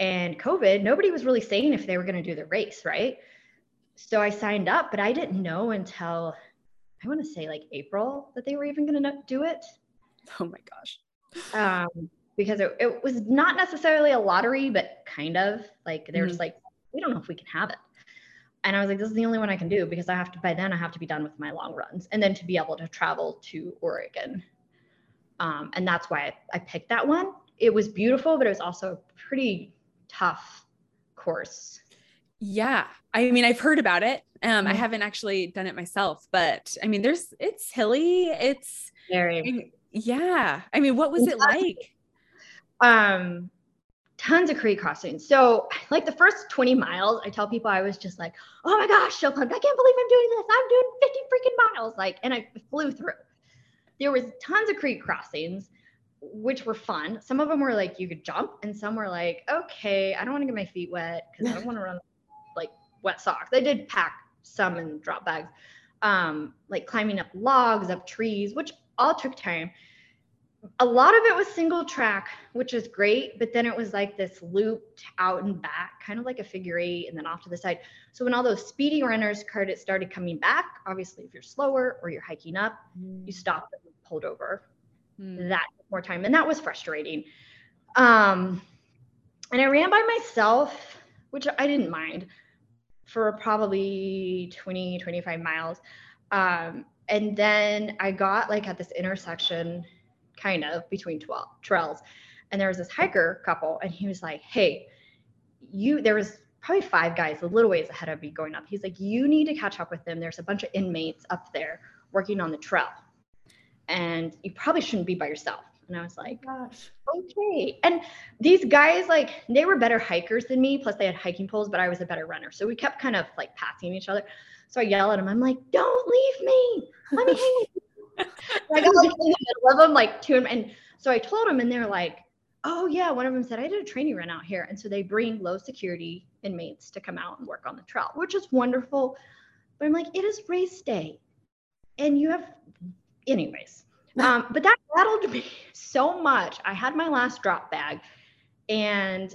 and COVID, nobody was really saying if they were going to do the race. Right. So I signed up, but I didn't know until I want to say like April that they were even going to do it. Oh my gosh. Um, because it, it was not necessarily a lottery, but kind of like, they were mm-hmm. just like, we don't know if we can have it. And I was like, this is the only one I can do, because I have to, by then I have to be done with my long runs and then to be able to travel to Oregon. Um, and that's why I, I picked that one. It was beautiful, but it was also a pretty tough course. Yeah. I mean, I've heard about it. Um, mm-hmm. I haven't actually done it myself, but I mean, there's, it's hilly. It's very, I mean, yeah. I mean, what was it like? Um, Tons of creek crossings. So like the first twenty miles, I tell people, I was just like, oh my gosh, so pumped. I can't believe I'm doing this. I'm doing fifty freaking miles. Like, and I flew through. There was tons of creek crossings, which were fun. Some of them were like, you could jump, and some were like, okay, I don't want to get my feet wet because I don't want to run like wet socks. I did pack some and drop bags, um, like climbing up logs, up trees, which all took time. A lot of it was single track, which is great, but then it was like this looped out and back, kind of like a figure eight, and then off to the side. So when all those speedy runners started coming back, obviously if you're slower or you're hiking up, mm. you stopped and pulled over. Mm. That took more time, and that was frustrating. Um, and I ran by myself, which I didn't mind. for probably twenty, twenty-five miles. Um, and then I got like at this intersection kind of between twelve trails, and there was this hiker couple, and he was like, hey, you, there was probably five guys a little ways ahead of me going up. He's like, you need to catch up with them. There's a bunch of inmates up there working on the trail, and you probably shouldn't be by yourself. And I was like, gosh, okay. And these guys, like, they were better hikers than me. Plus they had hiking poles, but I was a better runner. So we kept kind of like passing each other. So I yell at him. I'm like, don't leave me. Let me hang with you. So I got like in the middle of them, like to him. And so I told him, and they're like, oh yeah. One of them said, I did a training run out here. And so they bring low security inmates to come out and work on the trail, which is wonderful. But I'm like, it is race day. And you have, anyways. Um, but that rattled me so much. I had my last drop bag, and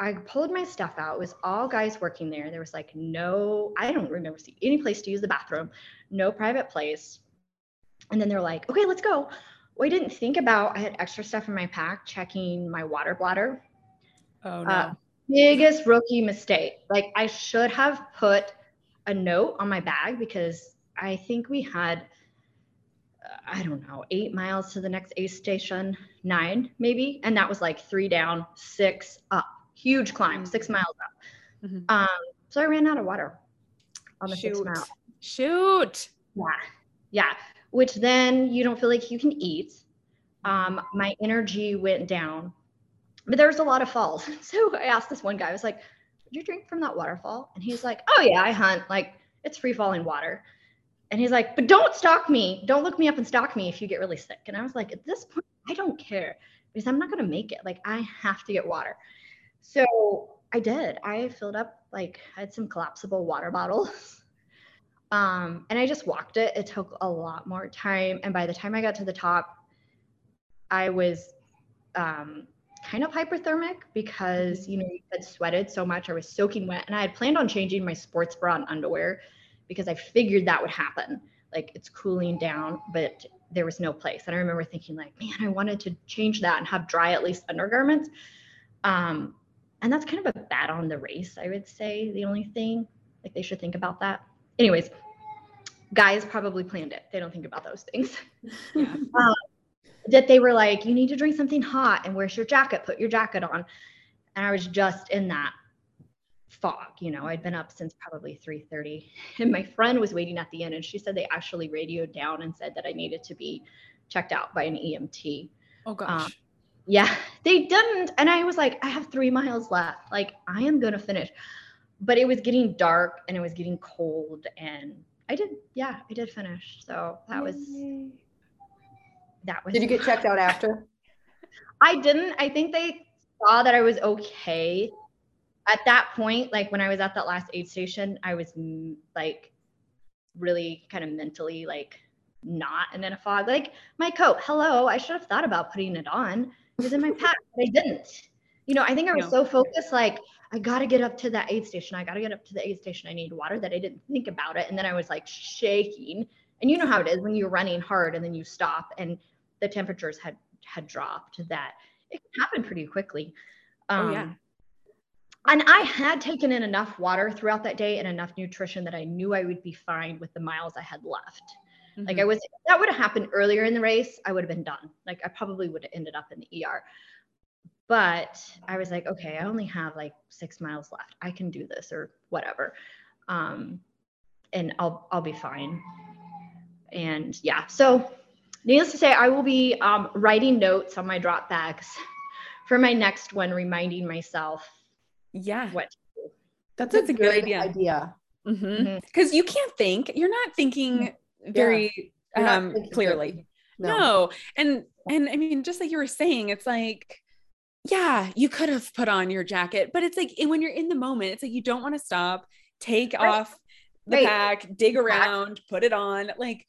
I pulled my stuff out. It was all guys working there. There was like no, I don't remember seeing any place to use the bathroom, no private place. And then they're like, okay, let's go. Well, I didn't think about, I had extra stuff in my pack, checking my water bladder. Oh no. Uh, biggest rookie mistake. Like I should have put a note on my bag, because I think we had, I don't know, eight miles to the next aid station, nine maybe. And that was like three down, six up, huge climb, mm-hmm. six miles up. Mm-hmm. Um, so I ran out of water on the Shoot. six mile. Shoot. Yeah. Yeah. Which then you don't feel like you can eat. Um, my energy went down, but there was a lot of falls. So I asked this one guy, I was like, did you drink from that waterfall? And he's like, oh yeah, I hunt. Like it's free falling water. And he's like, but don't stalk me. Don't look me up and stalk me if you get really sick. And I was like, at this point, I don't care, because I'm not going to make it. Like, I have to get water. So I did. I filled up, like, I had some collapsible water bottles. Um, and I just walked it. It took a lot more time. And by the time I got to the top, I was um, kind of hyperthermic, because, you know, I had sweated so much. I was soaking wet. And I had planned on changing my sports bra and underwear, because I figured that would happen. Like it's cooling down, but there was no place. And I remember thinking like, man, I wanted to change that and have dry, at least undergarments. Um, and that's kind of a bad on the race, I would say, the only thing, like they should think about that. Anyways, guys probably planned it. They don't think about those things. Yeah. um, that they were like, you need to drink something hot, and where's your jacket? Put your jacket on. And I was just in that fog, you know. I'd been up since probably three thirty, and my friend was waiting at the inn, and she said they actually radioed down and said that I needed to be checked out by an E M T. Oh gosh. Um, yeah, they didn't. And I was like, I have three miles left. Like I am going to finish, but it was getting dark and it was getting cold, and I did. Yeah, I did finish. So that was, that was, did you get checked out after? I didn't. I think they saw that I was okay. At that point, like when I was at that last aid station, I was m- like really kind of mentally like not, and in a fog, like my coat, hello, I should have thought about putting it on. It was in my pack, but I didn't. You know, I think I was no. so focused, like I got to get up to that aid station. I got to get up to the aid station. I need water, that I didn't think about it. And then I was like shaking, and you know how it is when you're running hard and then you stop and the temperatures had, had dropped, that it can happen pretty quickly. Um, oh, yeah. And I had taken in enough water throughout that day and enough nutrition that I knew I would be fine with the miles I had left. Mm-hmm. Like I was, if that would have happened earlier in the race, I would have been done. Like I probably would have ended up in the E R, but I was like, okay, I only have like six miles left. I can do this or whatever. Um, and I'll, I'll be fine. And yeah, so needless to say, I will be um, writing notes on my drop bags for my next one, reminding myself. Yeah. What? That's, that's a good, good idea. idea. Mm-hmm. Mm-hmm. Cause you can't think, you're not thinking very, yeah. not um, thinking clearly. No. no. And, and I mean, just like you were saying, it's like, yeah, you could have put on your jacket, but it's like, when you're in the moment, it's like, you don't want to stop, take right. off the right. pack, dig around, pack. put it on. Like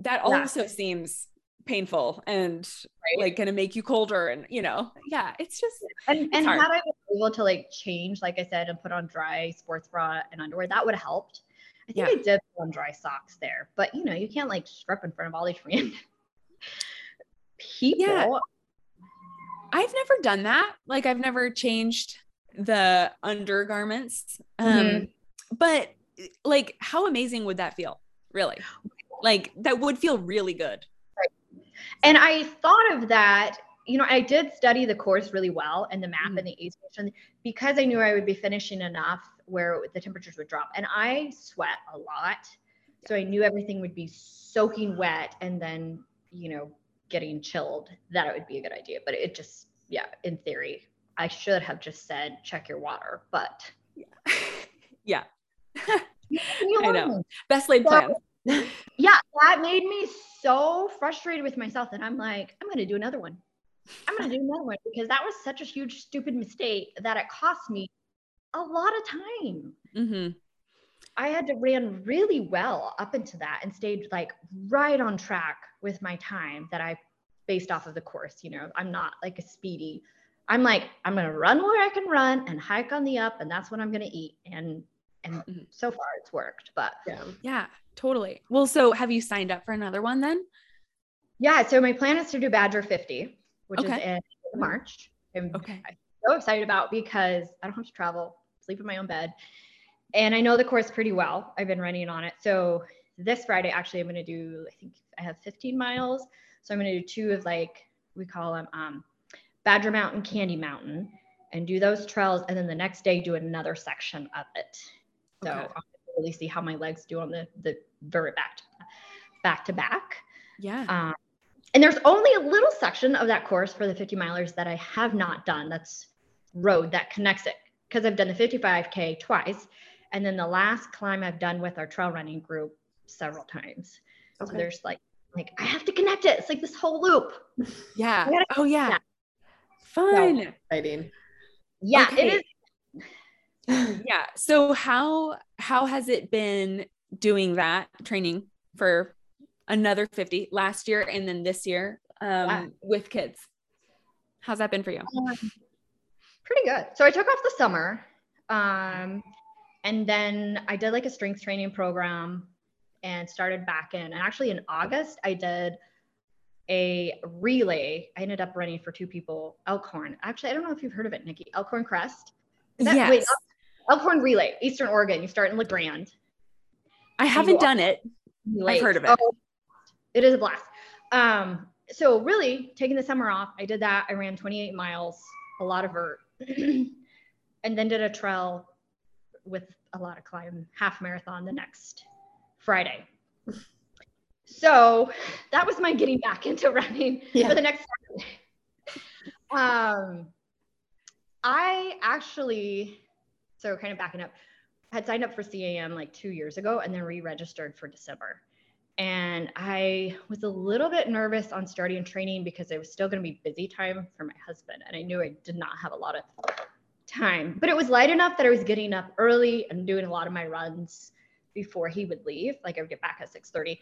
that yeah. also seems painful and right. like going to make you colder, and you know, yeah, it's just, and, it's and hard. Had I been able to like change, like I said, and put on dry sports bra and underwear, that would have helped. I think yeah. I did put on dry socks there, but you know, you can't like strip in front of all these random people. Yeah. I've never done that. Like I've never changed the undergarments. Um, mm-hmm. But like, how amazing would that feel? Really? Like, that would feel really good. Right. And I thought of that, you know, I did study the course really well and the map mm-hmm. and the aid station, because I knew I would be finishing enough where the temperatures would drop. And I sweat a lot. So I knew everything would be soaking wet and then, you know, getting chilled, that it would be a good idea. But it just, yeah, in theory, I should have just said, check your water, but. Yeah. Yeah. I know. Best laid so, plan. Yeah. That made me so frustrated with myself that I'm like, I'm going to do another one. I'm going to do another one because that was such a huge, stupid mistake that it cost me a lot of time. Mm-hmm. I had to ran really well up into that and stayed like right on track with my time that I based off of the course. You know, I'm not like a speedy. I'm like, I'm going to run where I can run and hike on the up, and that's what I'm going to eat. And, and mm-hmm. so far it's worked, but yeah. yeah, totally. Well, so have you signed up for another one then? Yeah. So my plan is to do Badger fifty, which okay. is in March. I'm, okay. I'm so excited about because I don't have to travel, sleep in my own bed. And I know the course pretty well. I've been running on it. So this Friday, actually, I'm going to do, I think I have fifteen miles. So I'm going to do two of like, we call them um, Badger Mountain, Candy Mountain, and do those trails. And then the next day, do another section of it. So okay. I'll really see how my legs do on the, the very back to back. To back. Yeah. Um, and there's only a little section of that course for the fifty milers that I have not done. That's road that connects it, because I've done the fifty-five K twice. And then the last climb I've done with our trail running group several times. Okay. So there's like, like I have to connect it. It's like this whole loop. Yeah. Oh yeah. That. Fun. So exciting. Yeah, okay. It is. Yeah. So how, how has it been doing that training for another fifty last year and then this year um, wow. with kids? How's that been for you? Um, pretty good. So I took off the summer. Um, And then I did like a strength training program and started back in. And actually in August, I did a relay. I ended up running for two people, Elkhorn. Actually, I don't know if you've heard of it, Nikki. Elkhorn Crest. Is that, yes. Wait, Elkhorn Relay, Eastern Oregon. You start in LeGrand. I haven't done it. Late. I've heard of it. Oh, it is a blast. Um, so really taking the summer off, I did that. I ran twenty-eight miles, a lot of vert, and then did a trail with a lot of climb, half marathon the next Friday. So that was my getting back into running yeah. for the next Saturday. Um, I actually, so kind of backing up, had signed up for C I M like two years ago and then re-registered for December. And I was a little bit nervous on starting training because it was still going to be busy time for my husband. And I knew I did not have a lot of time, but it was light enough that I was getting up early and doing a lot of my runs before he would leave. Like I would get back at six thirty,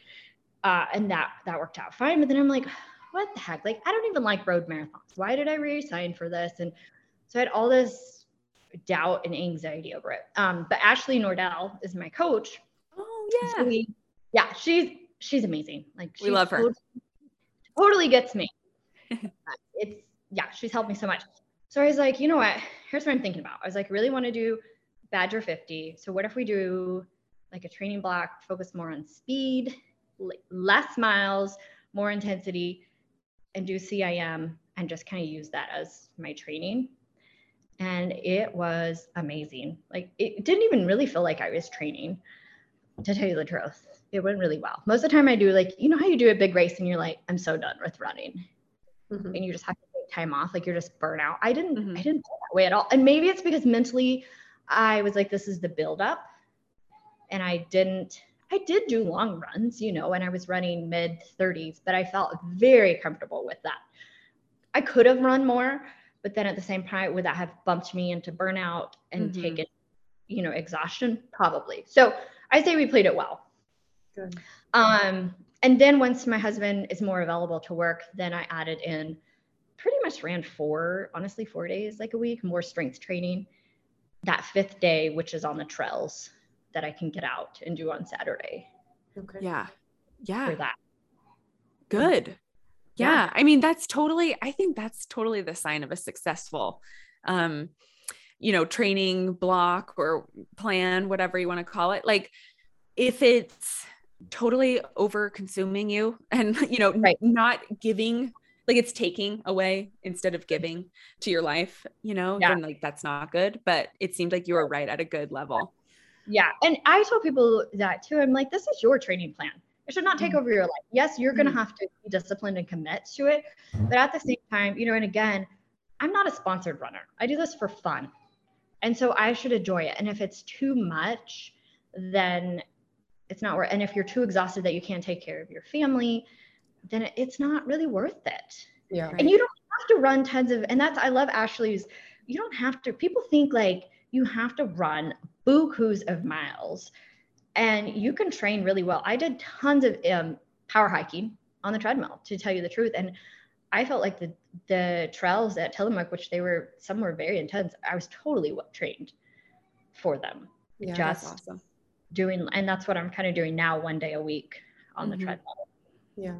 uh, and that that worked out fine. But then I'm like, what the heck? Like I don't even like road marathons. Why did I re-sign for this? And so I had all this doubt and anxiety over it. Um, but Ashley Nordell is my coach. Oh yeah, so we, yeah, she's she's amazing. Like she's we love her. Totally, totally gets me. It's yeah, she's helped me so much. So I was like, you know what, here's what I'm thinking about. I was like, really want to do Badger fifty. So what if we do like a training block, focus more on speed, less miles, more intensity, and do C I M and just kind of use that as my training. And it was amazing. Like it didn't even really feel like I was training, to tell you the truth. It went really well. Most of the time I do like, you know how you do a big race and you're like, I'm so done with running. Mm-hmm. And you just have to time off, like you're just burnt out. I didn't, mm-hmm. I didn't feel that way at all. And maybe it's because mentally I was like, this is the buildup. And I didn't, I did do long runs, you know, when I was running mid thirties, but I felt very comfortable with that. I could have run more, but then at the same time, would that have bumped me into burnout and mm-hmm. taken, you know, exhaustion? Probably. So I say we played it well. Good. Um, and then once my husband is more available to work, then I added in pretty much ran four, honestly, four days, like a week, more strength training that fifth day, which is on the trails that I can get out and do on Saturday. Okay. Yeah. Yeah. For that. Good. Yeah. yeah. I mean, that's totally, I think that's totally the sign of a successful, um, you know, training block or plan, whatever you want to call it. Like if it's totally over consuming you and, you know, right. not giving, like it's taking away instead of giving to your life, you know, yeah. then like, that's not good, but it seemed like you were right at a good level. Yeah. And I tell people that too. I'm like, this is your training plan. It should not take mm-hmm. over your life. Yes. You're going to mm-hmm. have to be disciplined and commit to it. But at the same time, you know, and again, I'm not a sponsored runner. I do this for fun. And so I should enjoy it. And if it's too much, then it's not worth it. And if you're too exhausted that you can't take care of your family, then it's not really worth it. Yeah. Right. And you don't have to run tons of, and that's, I love Ashley's, you don't have to, people think like you have to run bukus of miles and you can train really well. I did tons of um, power hiking on the treadmill, to tell you the truth. And I felt like the, the trails at Tillamook, which they were, some were very intense. I was totally well trained for them. Yeah, just that's awesome. Doing, and that's what I'm kind of doing now, one day a week on mm-hmm. the treadmill. Yeah.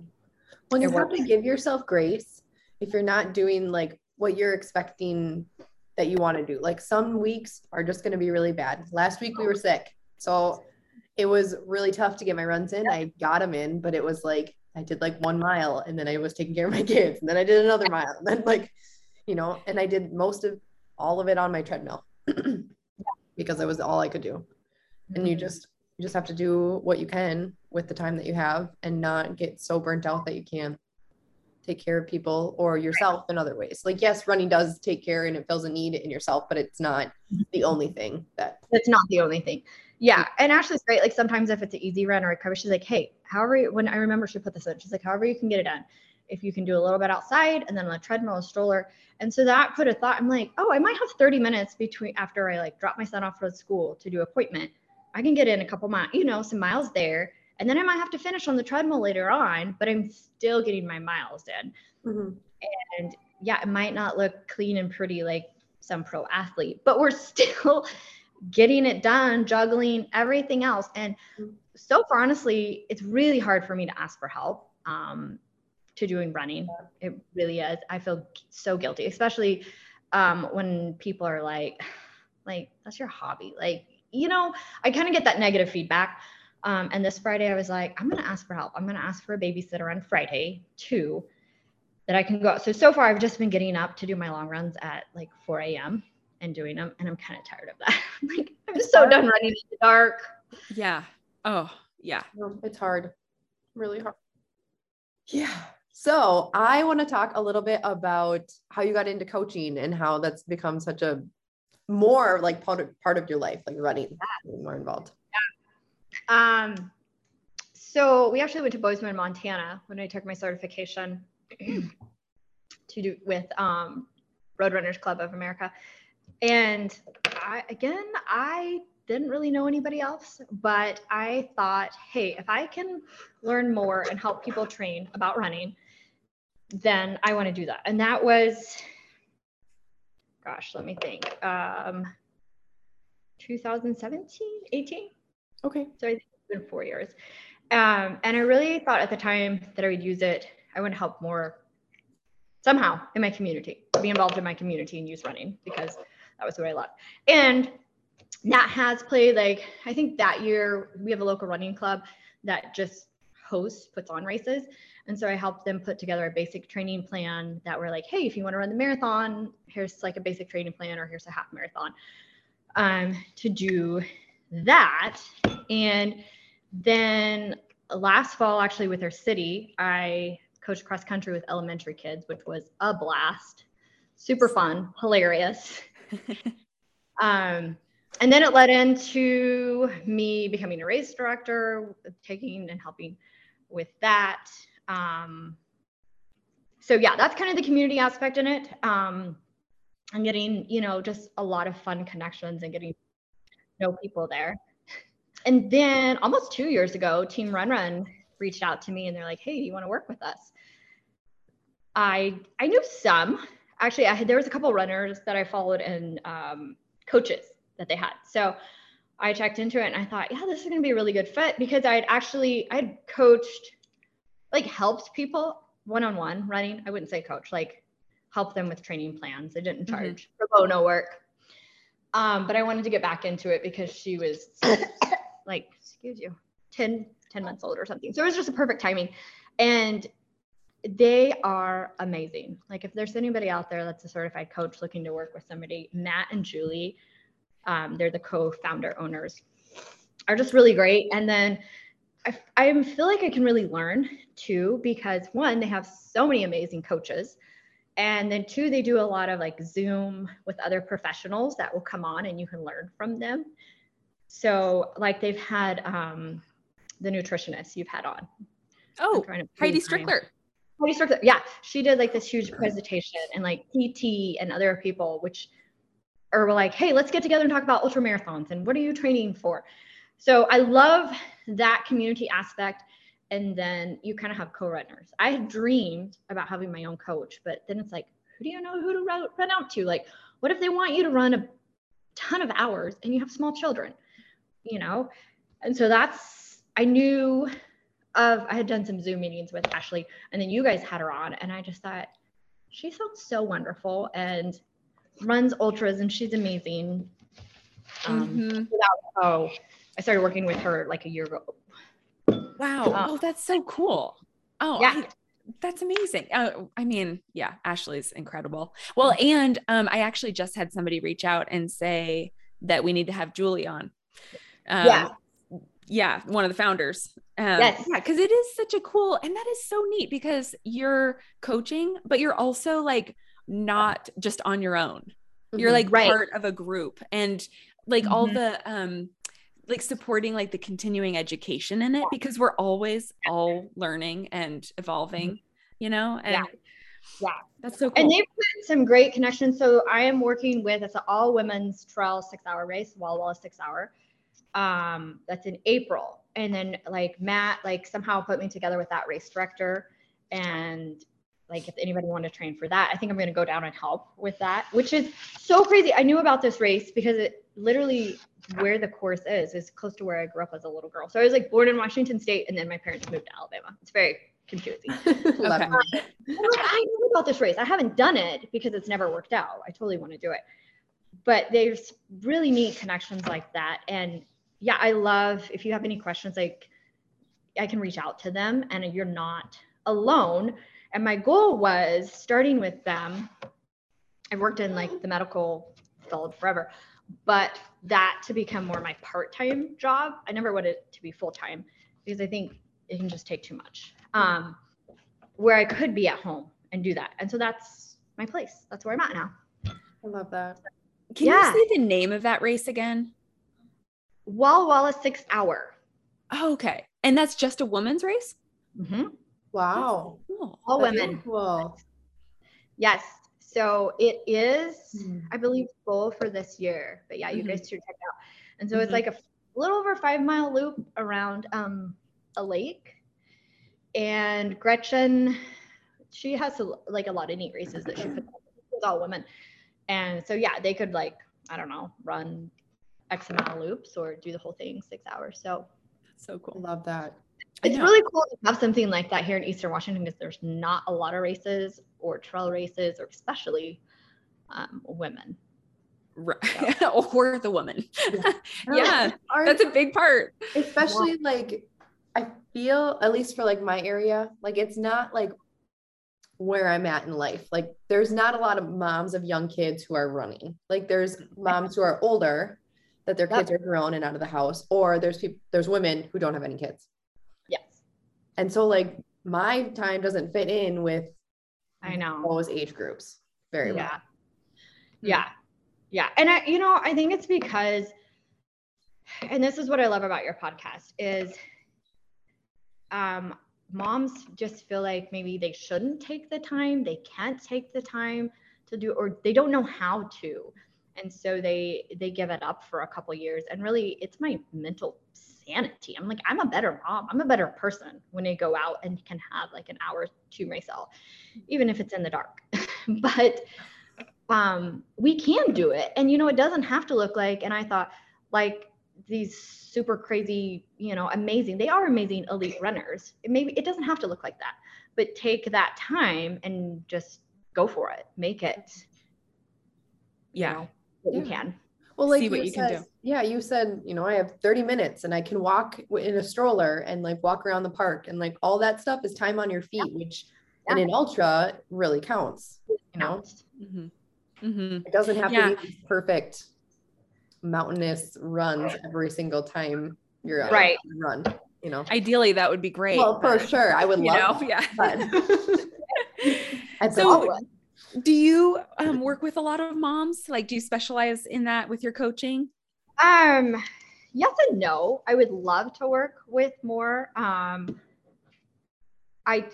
Well, you have to give yourself grace if you're not doing like what you're expecting that you want to do. Like some weeks are just going to be really bad. Last week we were sick. So it was really tough to get my runs in. I got them in, but it was like, I did like one mile and then I was taking care of my kids and then I did another mile and then like, you know, and I did most of all of it on my treadmill because it was all I could do. And you just, you just have to do what you can with the time that you have and not get so burnt out that you can't take care of people or yourself in other ways. Like, yes, running does take care and it fills a need in yourself, but it's not the only thing that it's not the only thing. Yeah. And Ashley's great. Like sometimes if it's an easy run or recovery, she's like, hey, however, you, when I remember she put this in, she's like, however you can get it done. If you can do a little bit outside and then on a treadmill, a stroller. And so that put a thought, I'm like, oh, I might have thirty minutes between after I like drop my son off at school to do appointment. I can get in a couple miles, you know, some miles there. And then I might have to finish on the treadmill later on, but I'm still getting my miles in. Mm-hmm. And yeah, it might not look clean and pretty like some pro athlete, but we're still getting it done, juggling everything else. And so far, honestly, it's really hard for me to ask for help um, to doing running. It really is. I feel so guilty, especially um, when people are like, like, that's your hobby. Like, you know, I kind of get that negative feedback. Um, and this Friday I was like, I'm going to ask for help. I'm going to ask for a babysitter on Friday too, that I can go out. So, so far I've just been getting up to do my long runs at like four a.m. and doing them. And I'm kind of tired of that. I'm like, I'm it's so hard. Done running in the dark. Yeah. Oh yeah. It's hard. Really hard. Yeah. So I want to talk a little bit about how you got into coaching and how that's become such a more like part of, part of your life, like running, yeah. more involved. Yeah. Um, so we actually went to Bozeman, Montana when I took my certification to do with, um, Road Runners Club of America. And I, again, I didn't really know anybody else, but I thought, hey, if I can learn more and help people train about running, then I want to do that. And that was, gosh, let me think, um, two thousand seventeen, eighteen. Okay. So I think it's been four years. Um, and I really thought at the time that I would use it. I would help more somehow in my community, be involved in my community and use running because that was what I loved. And that has played like, I think that year we have a local running club that just hosts, puts on races. And so I helped them put together a basic training plan that were like, hey, if you want to run the marathon, here's like a basic training plan, or here's a half marathon um, to do that. And then last fall, actually with our city, I coached cross country with elementary kids, which was a blast, super fun, hilarious. um, and then it led into me becoming a race director, taking and helping with that. Um, so yeah, that's kind of the community aspect in it. Um, I'm getting, you know, just a lot of fun connections and getting to know people there. And then almost two years ago, Team Run Run reached out to me and they're like, hey, do you want to work with us? I, I knew some, actually I had, there was a couple runners that I followed and, um, coaches that they had. So I checked into it and I thought, yeah, this is going to be a really good fit because I'd actually, I'd coached, like helped people one-on-one running. I wouldn't say coach, like help them with training plans. I didn't charge mm-hmm. pro bono work. Um, but I wanted to get back into it because she was like, excuse you, ten, ten months old or something. So it was just a perfect timing. And they are amazing. Like if there's anybody out there that's a certified coach looking to work with somebody, Matt and Julie, um, they're the co-founder owners, are just really great. And then I, I feel like I can really learn too, because one, they have so many amazing coaches. And then two, they do a lot of like Zoom with other professionals that will come on and you can learn from them. So like they've had um, the nutritionist you've had on. Oh, Heidi Strickler. Heidi Strickler, yeah. She did like this huge presentation and like P T and other people, which are like, hey, let's get together and talk about ultra marathons and what are you training for? So I love that community aspect. And then you kind of have co-runners. I had dreamed about having my own coach, but then it's like, who do you know who to run out to? Like, what if they want you to run a ton of hours and you have small children, you know? And so that's, I knew of, I had done some Zoom meetings with Ashley and then you guys had her on. And I just thought, she sounds so wonderful and runs ultras and she's amazing. Um, mm-hmm. without, oh, I started working with her like a year ago. Wow. Um, oh, that's so cool. Oh, yeah. I, that's amazing. Uh, I mean, yeah, Ashley's incredible. Well, and um, I actually just had somebody reach out and say that we need to have Julie on. Um, yeah. Yeah. One of the founders. Um, yes. Yeah. Cause it is such a cool, and that is so neat because you're coaching, but you're also like not just on your own. Mm-hmm. You're like right. part of a group and like mm-hmm. all the, um, like supporting like the continuing education in it because we're always all learning and evolving, you know? And yeah. yeah. That's so cool. And they put some great connections. So I am working with, it's an all women's trail six hour race, Walla Walla Six Hour. Um, that's in April. And then like Matt, like somehow put me together with that race director. And like, if anybody wanted to train for that, I think I'm going to go down and help with that, which is so crazy. I knew about this race because it literally where the course is, is close to where I grew up as a little girl. So I was like born in Washington State and then my parents moved to Alabama. It's very confusing. Love um, I knew about this race. I haven't done it because it's never worked out. I totally want to do it, but there's really neat connections like that. And yeah, I love, if you have any questions, like I can reach out to them and you're not alone. And my goal was starting with them. I've worked in like the medical field forever, but that to become more my part-time job. I never wanted it to be full-time because I think it can just take too much, um, where I could be at home and do that. And so that's my place. That's where I'm at now. I love that. Can yeah. you say the name of that race again? Walla Walla Six Hour. Oh, okay. And that's just a woman's race? Mm-hmm. Wow. So cool. All that's women. Cool. Yes. So it is, mm-hmm. I believe, full for this year. But yeah, you mm-hmm. guys should check it out. And so mm-hmm. it's like a little over five mile loop around um, a lake. And Gretchen, she has a, like a lot of neat races that she puts on with all women. And so yeah, they could like, I don't know, run X amount of loops or do the whole thing six hours. So so cool. Love that. It's really cool to have something like that here in Eastern Washington because there's not a lot of races or trail races or especially um, women. Right. So. Or the woman. Yeah. yeah. Our, that's a big part. Especially yeah. like, I feel, at least for like my area, like it's not like where I'm at in life. Like there's not a lot of moms of young kids who are running. Like there's moms who are older that their kids yep. are grown and out of the house, or there's people, there's women who don't have any kids. And so like my time doesn't fit in with I know those age groups very yeah. well. Yeah. Yeah. And I, you know, I think it's because, and this is what I love about your podcast is um, moms just feel like maybe they shouldn't take the time. They can't take the time to do, or they don't know how to. And so they, they give it up for a couple of years. And really it's my mental sanity. I'm like, I'm a better mom. I'm a better person when I go out and can have like an hour to myself, even if it's in the dark, but um, we can do it. And, you know, it doesn't have to look like, and I thought like these super crazy, you know, amazing, they are amazing elite runners. It maybe it doesn't have to look like that, but take that time and just go for it, make it, you yeah. know, what yeah. you can. Well, like see what you, you said, can do. Yeah. You said, you know, I have thirty minutes and I can walk in a stroller and like walk around the park, and like all that stuff is time on your feet, yeah. which yeah. in an ultra really counts, you know, mm-hmm. Mm-hmm. it doesn't have yeah. to be perfect mountainous runs every single time you're out right. on the run, you know, ideally that would be great. Well, for but, sure. I would love you know, yeah. that. But so, do you um, work with a lot of moms? Like, do you specialize in that with your coaching? Um, yes and no. I would love to work with more. Um, I,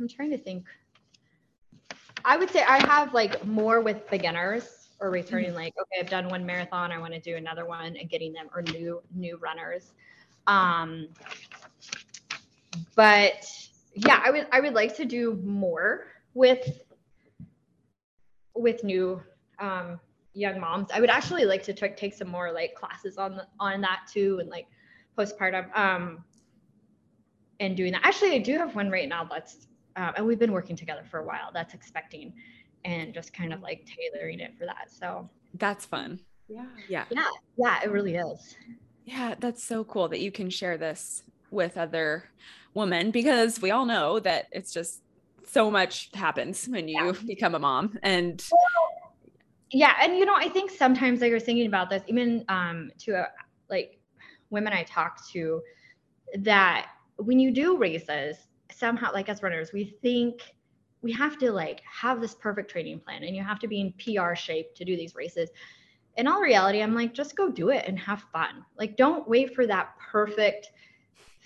I'm trying to think. I would say I have like more with beginners or returning, mm-hmm. like, okay, I've done one marathon. I want to do another one, and getting them, or new, new runners. Um, but yeah, I would, I would like to do more with with new um, young moms. I would actually like to t- take some more like classes on the, on that too, and like postpartum um, and doing that. Actually, I do have one right now that's, um, and we've been working together for a while, that's expecting, and just kind of like tailoring it for that. So that's fun. Yeah. Yeah. Yeah. Yeah. It really is. Yeah. That's so cool that you can share this with other women, because we all know that it's just, so much happens when you yeah. become a mom. And yeah. And, you know, I think sometimes I was thinking about this, even um, to uh, like women I talk to, that when you do races, somehow, like as runners, we think we have to like have this perfect training plan, and you have to be in P R shape to do these races. In all reality, I'm like, just go do it and have fun. Like, don't wait for that perfect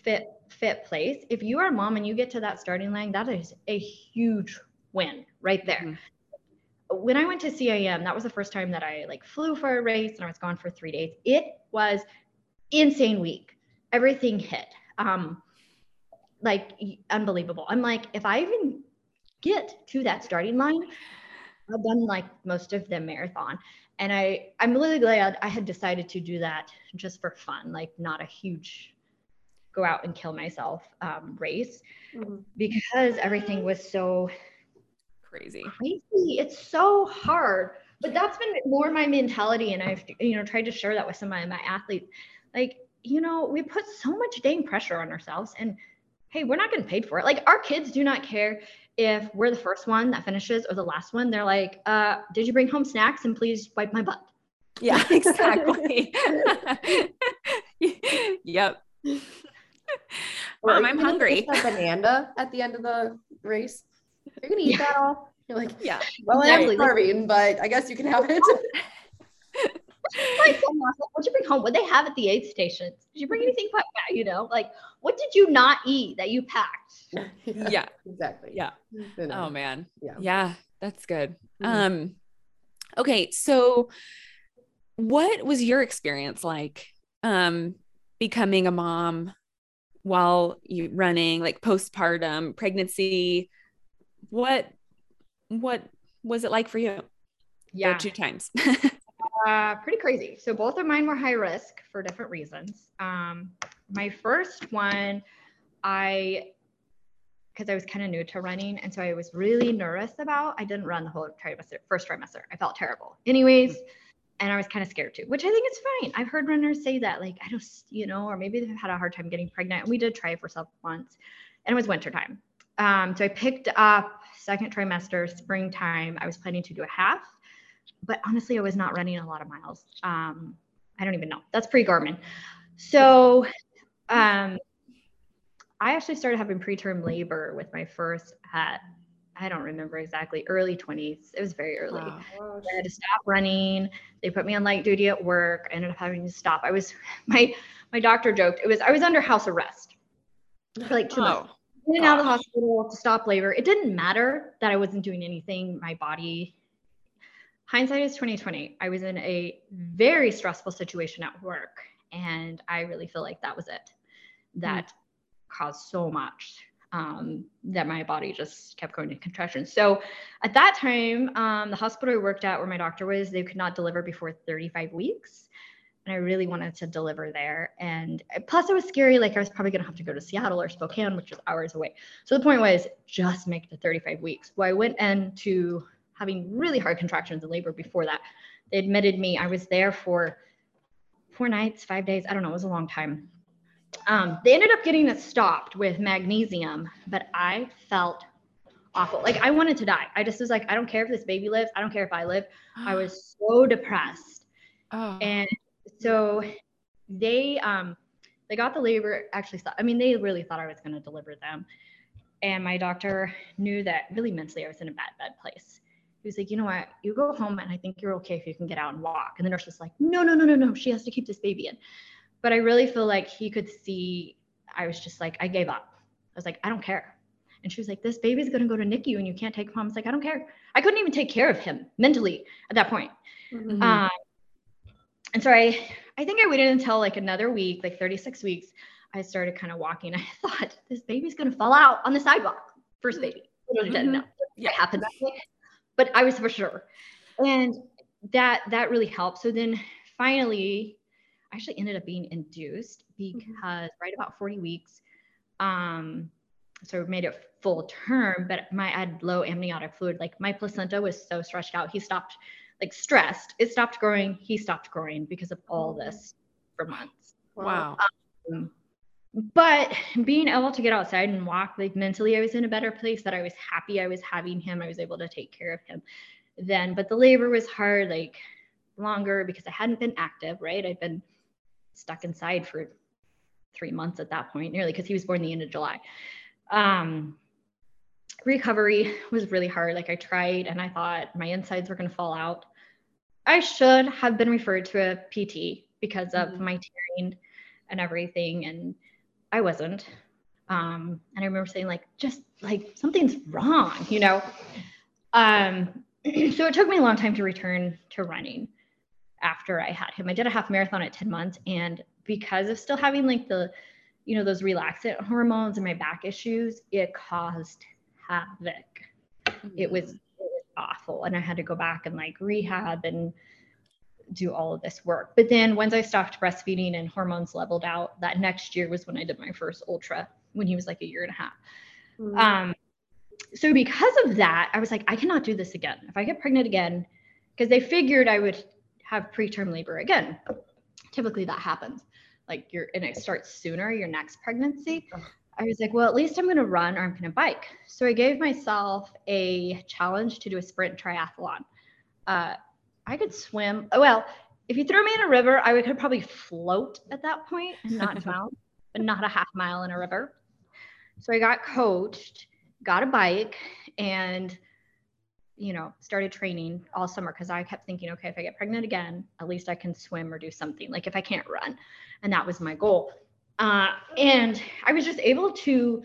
fit fit place. If you are a mom and you get to that starting line, that is a huge win right there. Mm-hmm. When I went to C I M, that was the first time that I like flew for a race, and I was gone for three days. It was insane week. Everything hit, um, like unbelievable. I'm like, if I even get to that starting line, I've done like most of the marathon. And I, I'm really glad I had decided to do that just for fun, like not a huge go out and kill myself um, race, mm-hmm. because everything was so crazy. crazy. It's so hard, but that's been more my mentality. And I've, you know, tried to share that with some of my athletes. Like, you know, we put so much dang pressure on ourselves, and hey, we're not getting paid for it. Like, our kids do not care if we're the first one that finishes or the last one. They're like, uh, did you bring home snacks? And please wipe my butt. Yeah, exactly. Yep. Mom, I'm hungry. A banana at the end of the race. You're gonna eat yeah. that all. You're like, yeah. Well, exactly. I'm starving, but I guess you can have it. Like, what'd you bring home? What'd they have at the aid stations? Did you bring anything? You know, like, what did you not eat that you packed? Yeah, yeah. Exactly. Yeah. You know. Oh man. Yeah. Yeah, that's good. Mm-hmm. Um, okay, so what was your experience like? Um, becoming a mom while you running, like postpartum, pregnancy, what, what was it like for you? Yeah. Or two times. uh, pretty crazy. So both of mine were high risk for different reasons. Um, my first one, I, cause I was kind of new to running. And so I was really nervous about, I didn't run the whole trimester, first trimester. I felt terrible anyways. Mm-hmm. And I was kind of scared too, which I think is fine. I've heard runners say that, like, I don't, you know, or maybe they've had a hard time getting pregnant. And we did try for self once, and it was wintertime. Um, so I picked up second trimester, springtime. I was planning to do a half, but honestly, I was not running a lot of miles. Um, I don't even know. That's pre-Garmin. So um, I actually started having preterm labor with my first at, I don't remember exactly, early twenties. It was very early. Oh, I had to stop running. They put me on light duty at work. I ended up having to stop. I was, my, my doctor joked, it was, I was under house arrest for like two oh, months. In and out of the hospital to stop labor. It didn't matter that I wasn't doing anything. My body, hindsight is twenty twenty. I was in a very stressful situation at work. And I really feel like that was it. That mm. caused so much. Um, that my body just kept going into contractions. So at that time, um, the hospital I worked at where my doctor was, they could not deliver before thirty-five weeks. And I really wanted to deliver there. And plus it was scary. Like, I was probably going to have to go to Seattle or Spokane, which was hours away. So the point was, just make the thirty-five weeks. Well, I went into having really hard contractions and labor before that. They admitted me. I was there for four nights, five days. I don't know. It was a long time. Um, they ended up getting it stopped with magnesium, but I felt awful. Like I wanted to die. I just was like, I don't care if this baby lives. I don't care if I live. I was so depressed. Oh. And so they, um, they got the labor actually. I mean, they really thought I was going to deliver them. And my doctor knew that really mentally I was in a bad, bad place. He was like, you know what, you go home and I think you're okay if you can get out and walk. And the nurse was like, no, no, no, no, no. She has to keep this baby in. But I really feel like he could see, I was just like, I gave up. I was like, I don't care. And she was like, this baby's going to go to N I C U and you can't take him home. I was like, I don't care. I couldn't even take care of him mentally at that point. Mm-hmm. Um, and so I, I think I waited until like another week, like thirty-six weeks. I started kind of walking. I thought this baby's going to fall out on the sidewalk. First baby. Mm-hmm. Didn't know. Yeah. It happened. But I was for sure. And that, that really helped. So then finally, I actually ended up being induced because mm-hmm. right about forty weeks. Um, so we made it full term, but my, I had low amniotic fluid. Like my placenta was so stretched out. He stopped like stressed. It stopped growing. He stopped growing because of all this for months. Wow. Um, but being able to get outside and walk, like mentally, I was in a better place, that I was happy I was having him. I was able to take care of him then, but the labor was hard, like longer because I hadn't been active, right? I'd been stuck inside for three months at that point, nearly, because he was born the end of July. Um, recovery was really hard. Like I tried and I thought my insides were going to fall out. I should have been referred to a P T because of mm-hmm. my tearing and everything. And I wasn't. Um, and I remember saying like, just like something's wrong, you know? Um, so it took me a long time to return to running after I had him. I did a half marathon at ten months. And because of still having like the, you know, those relaxant hormones and my back issues, it caused havoc. Mm-hmm. It was, it was awful. And I had to go back and like rehab and do all of this work. But then once I stopped breastfeeding and hormones leveled out, that next year was when I did my first ultra when he was like a year and a half. Mm-hmm. Um, so because of that, I was like, I cannot do this again. If I get pregnant again, because they figured I would have preterm labor again. Typically that happens. Like you're, and it starts sooner, your next pregnancy. I was like, well, at least I'm going to run or I'm going to bike. So I gave myself a challenge to do a sprint triathlon. Uh, I could swim. Oh, well, if you threw me in a river, I would could probably float at that point and not drown, but not a half mile in a river. So I got coached, got a bike, and, you know, started training all summer because I kept thinking, okay, if I get pregnant again, at least I can swim or do something, like if I can't run. And that was my goal. Uh, and I was just able to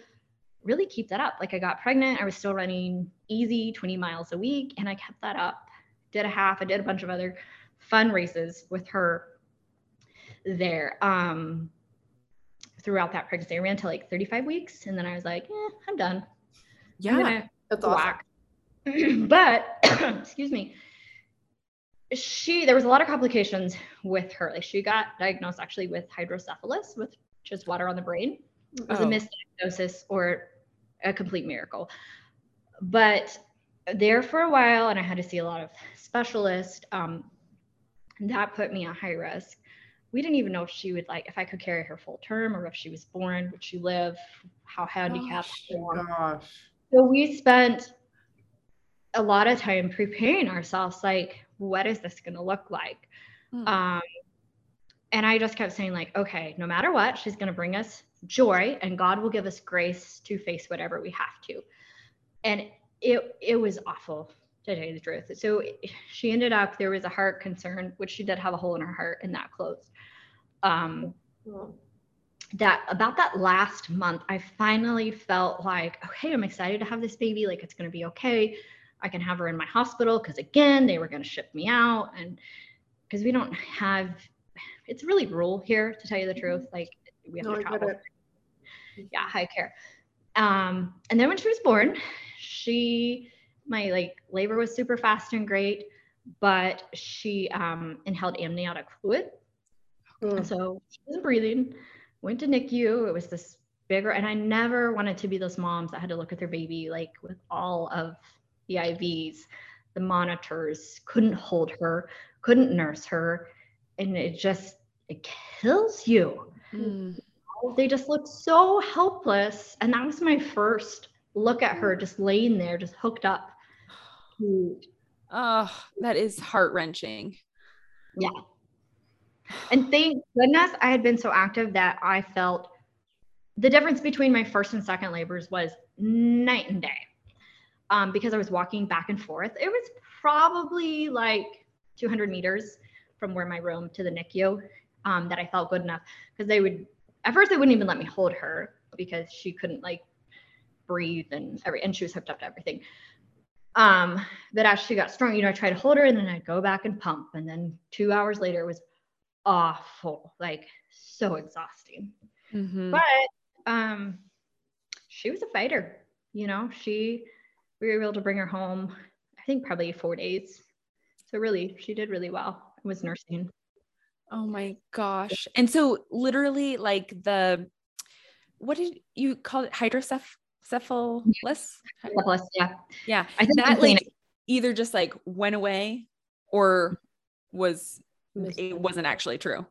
really keep that up. Like I got pregnant, I was still running easy twenty miles a week, and I kept that up. Did a half, I did a bunch of other fun races with her there um, throughout that pregnancy. I ran to like thirty-five weeks and then I was like, eh, I'm done. Yeah, I'm that's walk. Awesome. But, excuse me, she, there was a lot of complications with her. Like she got diagnosed actually with hydrocephalus, which is water on the brain. It was oh. a misdiagnosis or a complete miracle. But there for a while, and I had to see a lot of specialists. Um, that put me at high risk. We didn't even know if she would like if I could carry her full term or if she was born, would she live, how handicapped. Gosh, gosh. So we spent a lot of time preparing ourselves, like, what is this going to look like? Hmm. Um, and I just kept saying, like, okay, no matter what, she's going to bring us joy, and God will give us grace to face whatever we have to. And It it was awful, to tell you the truth. So she ended up, there was a heart concern, which she did have a hole in her heart, and that closed. Um, that about that last month, I finally felt like, okay, I'm excited to have this baby. Like, it's going to be okay. I can have her in my hospital because, again, they were going to ship me out. And because we don't have, it's really rural here, to tell you the truth. Like, we have no, to travel. Yeah, high care. Um, and then when she was born, she, my like labor was super fast and great, but she, um, inhaled amniotic fluid. Mm. And so she wasn't breathing, went to N I C U. It was this bigger, and I never wanted to be those moms that had to look at their baby, like with all of the I Vs the monitors couldn't hold her, couldn't nurse her. And it just, it kills you. Mm. They just looked so helpless. And that was my first look at her just laying there, just hooked up. Oh, that is heart-wrenching. Yeah. And thank goodness I had been so active that I felt the difference between my first and second labors was night and day. Um, because I was walking back and forth. It was probably like two hundred meters from where my room to the N I C U um, that I felt good enough, because they would, at first they wouldn't even let me hold her because she couldn't like breathe and every, and she was hooked up to everything. Um, but as she got strong, you know, I tried to hold her and then I'd go back and pump. And then two hours later it was awful, like so exhausting. Mm-hmm. But um, she was a fighter, you know, she, we were able to bring her home, I think probably four days. So really, she did really well. It was nursing. Oh my gosh. And so literally like the, what did you call it? Hydrocephalus? Hydrocephalus, yeah. Yeah. I think that like it. either just like went away or was, it wasn't actually true.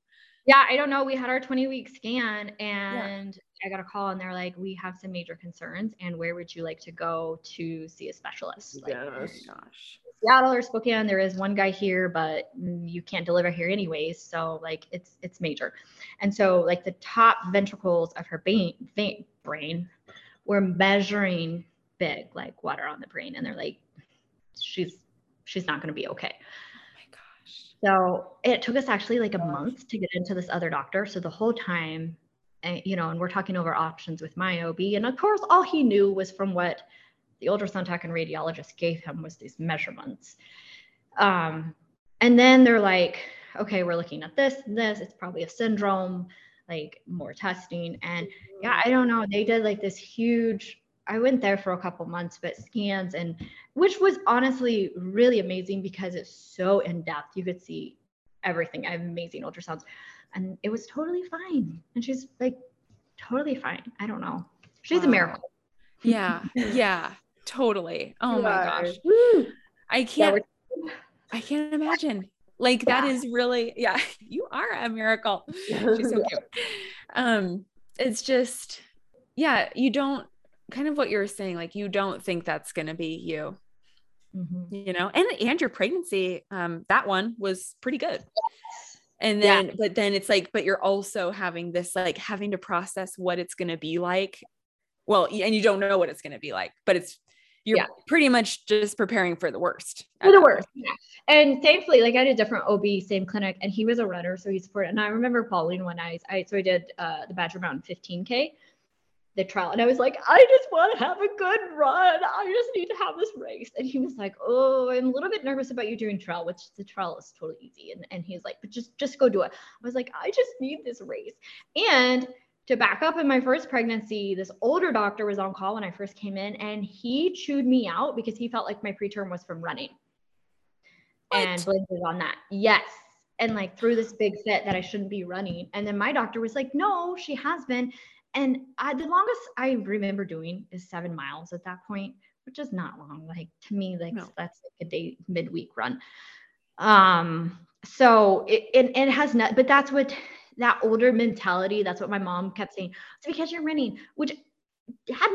Yeah. I don't know. We had our twenty week scan and yeah. I got a call and they're like, we have some major concerns and where would you like to go to see a specialist? Like, yes. Gosh. Seattle or Spokane, there is one guy here, but you can't deliver here anyways. So like, it's, it's major. And so like the top ventricles of her brain, vein, brain were measuring big, like water on the brain. And they're like, she's, she's not going to be okay. Oh my gosh. So it took us actually like a month to get into this other doctor. So the whole time, and, you know, and we're talking over options with my O B. And of course, all he knew was from what the ultrasound tech and radiologist gave him was these measurements. Um, and then they're like, okay, we're looking at this, and this, it's probably a syndrome, like more testing. And yeah, I don't know. They did like this huge, I went there for a couple months, but scans, and which was honestly really amazing because it's so in depth. You could see everything. I have amazing ultrasounds. And it was totally fine. And she's like, totally fine. I don't know. She's wow. a miracle. Yeah. Yeah, totally. Oh you my are. gosh. Woo. I can't, yeah, I can't imagine like yeah. that is really, yeah, you are a miracle. She's so cute. Um, it's just, yeah, you don't kind of what you were saying, like, you don't think that's going to be you, mm-hmm. you know, and, and your pregnancy, um, that one was pretty good. And then, yeah. but then it's like, but you're also having this, like having to process what it's going to be like. Well, and you don't know what it's going to be like, but it's, you're yeah. pretty much just preparing for the worst. For the worst. Yeah. And thankfully, like I had a different O B, same clinic, and he was a runner. So he supported, and I remember Pauline when I, I so I did uh, the Badger Mountain fifteen K, the trial. And I was like, I just want to have a good run. I just need to have this race. And he was like, oh, I'm a little bit nervous about you doing trial, which the trial is totally easy. And, and he's like, but just, just go do it. I was like, I just need this race. And to back up, in my first pregnancy, this older doctor was on call when I first came in and he chewed me out because he felt like my preterm was from running. What? And blamed it on that. Yes. And like threw this big fit that I shouldn't be running. And then my doctor was like, no, she has been. And I, the longest I remember doing is seven miles at that point, which is not long. Like to me, like no. that's like a day midweek run. Um, so it, it, it has not, but that's what that older mentality, that's what my mom kept saying. It's because you're running, which had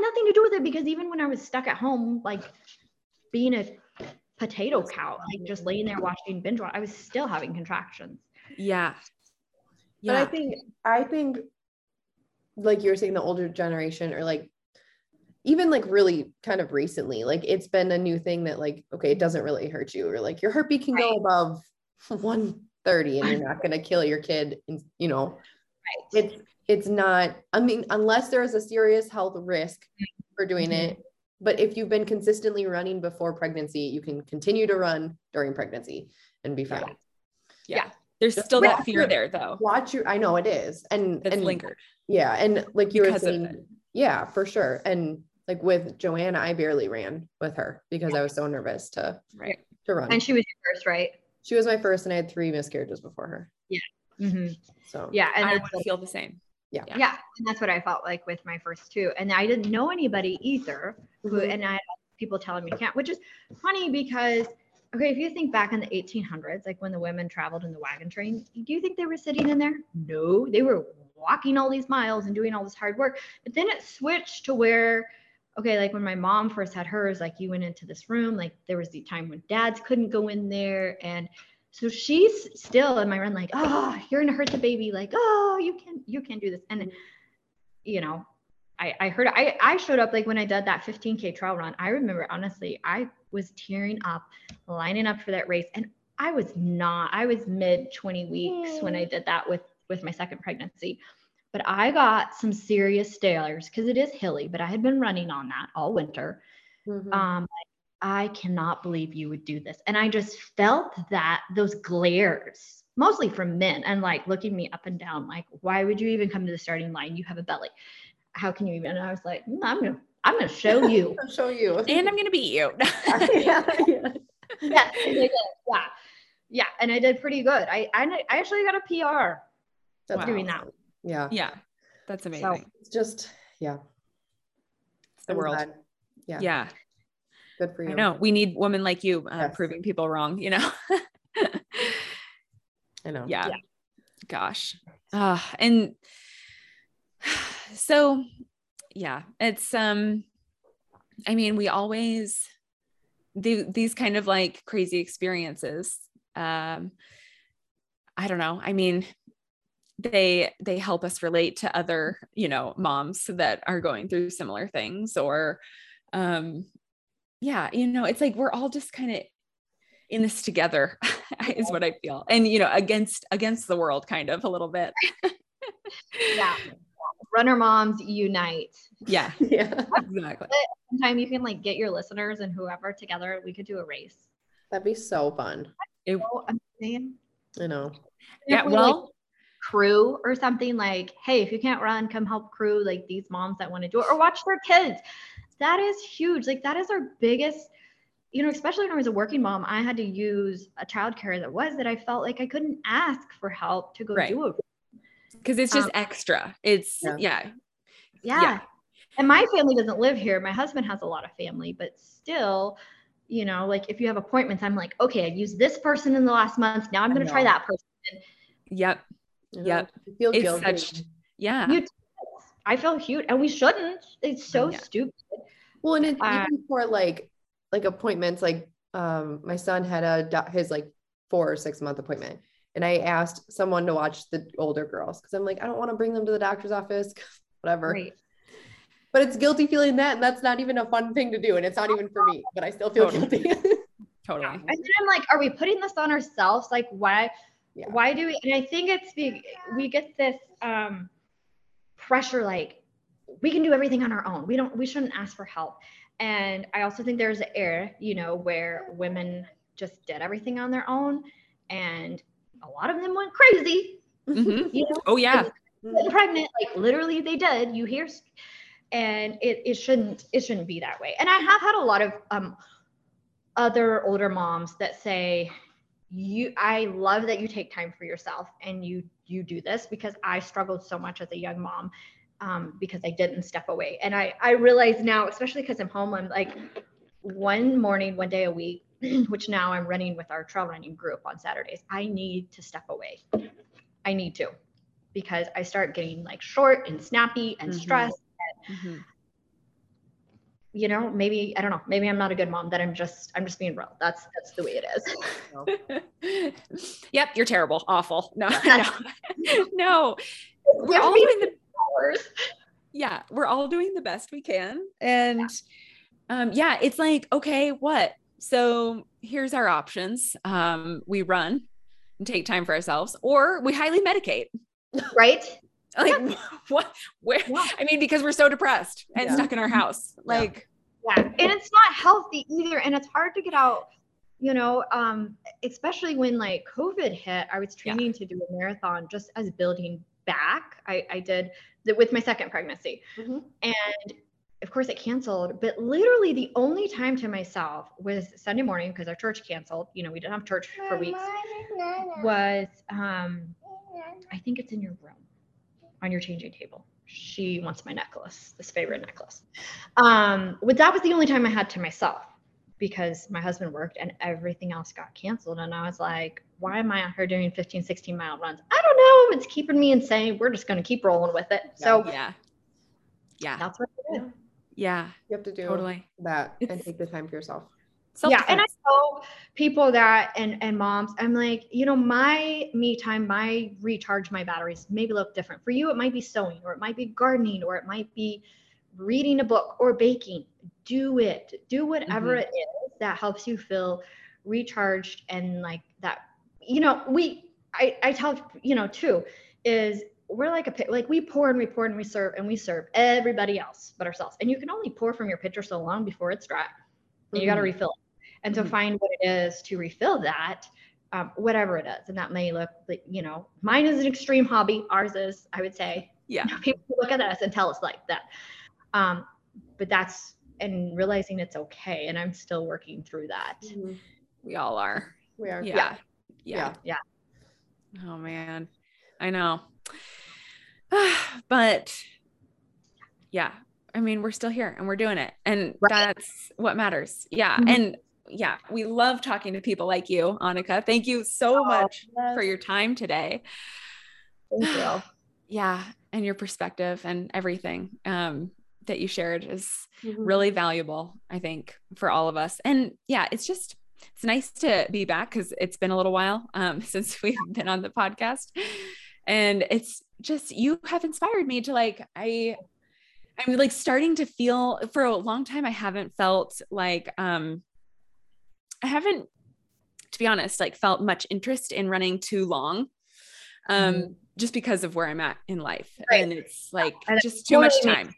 nothing to do with it. Because even when I was stuck at home, like being a potato cow, like just laying there watching binge watch, I was still having contractions. Yeah. Yeah. But I think, I think, like you were saying, the older generation, or like even like really kind of recently, like it's been a new thing that like, okay, it doesn't really hurt you, or like your heartbeat can go above one thirty and you're not going to kill your kid. And, you know, right. it's, it's not, I mean, unless there is a serious health risk for doing it, but if you've been consistently running before pregnancy, you can continue to run during pregnancy and be fine. Yeah. yeah. yeah. There's Just still that fear your, there though. Watch your, I know it is. And it's lingered. Yeah. And like you because were saying, yeah, for sure. And like with Joanna, I barely ran with her because yeah. I was so nervous to, right. to run. And she was your first, right? She was my first, and I had three miscarriages before her. Yeah. Mm-hmm. So yeah. And I would what, feel the same. Yeah. yeah. Yeah. And that's what I felt like with my first two. And I didn't know anybody either who, mm-hmm. and I had people telling me you can't, which is funny because okay, if you think back in the eighteen hundreds, like when the women traveled in the wagon train, do you think they were sitting in there? No, they were walking all these miles and doing all this hard work. But then it switched to where, okay, like when my mom first had hers, like you went into this room, like there was the time when dads couldn't go in there. And so she's still in my run like, oh, you're going to hurt the baby. Like, oh, you can't, you can't do this. And you know, I, I heard, I, I showed up like when I did that fifteen K trial run, I remember, honestly, I was tearing up, lining up for that race. And I was not, I was mid twenty weeks Yay. When I did that with, with my second pregnancy, but I got some serious stares because it is hilly, but I had been running on that all winter. Mm-hmm. Um, I cannot believe you would do this. And I just felt that those glares, mostly from men and like looking me up and down, like, why would you even come to the starting line? You have a belly. How can you even? And I was like, mm, I'm gonna, I'm gonna show you, I'll show you, and I'm gonna beat you. yeah, yeah. yeah, yeah, yeah. And I did pretty good. I, I, I actually got a P R. That's wow. doing that. Yeah, yeah, that's amazing. So it's just, yeah, it's the I'm world. Glad. Yeah, yeah. Good for you. I know we need women like you uh, yes. proving people wrong. You know. I know. Yeah. yeah. Gosh. Uh, and. So yeah, it's, um, I mean, we always do these kind of like crazy experiences. Um, I don't know. I mean, they, they help us relate to other, you know, moms that are going through similar things or, um, yeah, you know, it's like, we're all just kind of in this together is what I feel. And, you know, against, against the world kind of a little bit. yeah. Runner moms unite. Yeah. Yeah. Exactly. Sometime you can like get your listeners and whoever together, we could do a race. That'd be so fun. It, so amazing. I know. Yeah. We, well, like, crew or something like, hey, if you can't run, come help crew. Like these moms that want to do it or watch their kids. That is huge. Like that is our biggest, you know, especially when I was a working mom, I had to use a childcare that was that I felt like I couldn't ask for help to go right. do a Cause it's just um, extra. It's yeah. Yeah. yeah. Yeah. And my family doesn't live here. My husband has a lot of family, but still, you know, like if you have appointments, I'm like, okay, I used this person in the last month. Now I'm going to try that person. Yep. You know, yep. You feel it's guilty. Such, yeah. You, I feel huge and we shouldn't. It's so yeah. stupid. Well, and it's uh, even for like, like appointments, like, um, my son had a, his like four or six month appointment. And I asked someone to watch the older girls because I'm like, I don't want to bring them to the doctor's office, whatever. Right. But it's guilty feeling that, and that's not even a fun thing to do. And it's not even for me, but I still feel totally. guilty. totally. Yeah. And then I'm like, are we putting this on ourselves? Like, why, yeah. why do we? And I think it's, we, we get this um, pressure, like we can do everything on our own. We don't, we shouldn't ask for help. And I also think there's an era, you know, where women just did everything on their own. And a lot of them went crazy. Mm-hmm. You know? Oh yeah. Pregnant, like literally they did, you hear, and it, it shouldn't, it shouldn't be that way. And I have had a lot of, um, other older moms that say, you, I love that you take time for yourself and you, you do this because I struggled so much as a young mom, um, because I didn't step away. And I, I realize now, especially cause I'm home, I'm like one morning, one day a week, which now I'm running with our trail running group on Saturdays. I need to step away. I need to, because I start getting like short and snappy and mm-hmm. stressed. And, mm-hmm. you know, maybe, I don't know, maybe I'm not a good mom that I'm just, I'm just being real. That's, that's the way it is. Yep. You're terrible. Awful. No, no, no. We're all doing the hours. Yeah. We're all doing the best we can. And yeah. um, yeah, it's like, okay, what? So here's our options. Um, we run and take time for ourselves, or we highly medicate, right? Like yeah. what, where, yeah. I mean, because we're so depressed and yeah. stuck in our house, like, yeah. And it's not healthy either. And it's hard to get out, you know, um, especially when like COVID hit, I was training yeah. to do a marathon just as building back. I, I did that with my second pregnancy mm-hmm. and of course it canceled, but literally the only time to myself was Sunday morning because our church canceled. You know, we didn't have church for weeks. Was, um, I think it's in your room on your changing table. She wants my necklace, this favorite necklace. Um, but that was the only time I had to myself. because my husband worked and everything else got canceled. And I was like, why am I out here doing fifteen, sixteen mile runs? I don't know. It's keeping me insane. We're just going to keep rolling with it. Yeah, so yeah, yeah, that's what I do. Yeah. You have to do totally. that and take the time for yourself. Self-defense. Yeah. And I tell people that, and, and moms, I'm like, you know, my me time, my recharge, my batteries maybe look different for you. It might be sewing, or it might be gardening, or it might be reading a book, or baking. Do it, do whatever mm-hmm. it is that helps you feel recharged. And like that, you know, we, I, I tell, you know, too, is we're like a, like we pour and we pour and we serve and we serve everybody else but ourselves. And you can only pour from your pitcher so long before it's dry. You got to refill it. And so mm-hmm. find what it is to refill that, um, whatever it is. And that may look like, you know, mine is an extreme hobby. Ours is, I would say, yeah. You know, people look at us and tell us like that. Um, but that's, and realizing it's okay. And I'm still working through that. Mm-hmm. We all are. We are. Yeah. Yeah. Yeah. yeah. Oh man. I know. But yeah. I mean, we're still here and we're doing it, and right. that's what matters. Yeah. Mm-hmm. And yeah, we love talking to people like you, Annika. Thank you so oh, much yes. for your time today. Thank you. Yeah. And your perspective and everything um, that you shared is mm-hmm. really valuable, I think, for all of us. And yeah, it's just, it's nice to be back, 'cause it's been a little while um, since we've been on the podcast, and it's just, you have inspired me to like, I, I'm like starting to feel, for a long time, I haven't felt like, um, I haven't, to be honest, like felt much interest in running too long, um, mm-hmm. just because of where I'm at in life. Right. And it's like, and just it's too totally much time.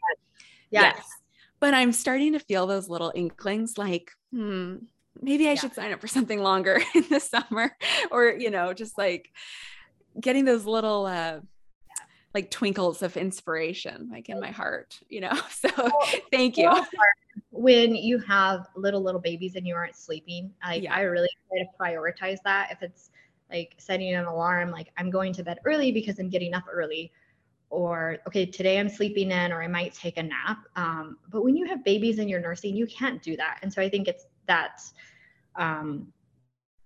Yes. yes. But I'm starting to feel those little inklings like, hmm, maybe I yeah. should sign up for something longer in the summer, or, you know, just like getting those little, uh, like twinkles of inspiration, like in my heart, you know? So thank you. When you have little, little babies and you aren't sleeping, I, yeah. I really try to prioritize that. If it's like setting an alarm, like I'm going to bed early because I'm getting up early, or, okay, today I'm sleeping in, or I might take a nap. Um, but when you have babies and you're nursing, you can't do that. And so I think it's that, um,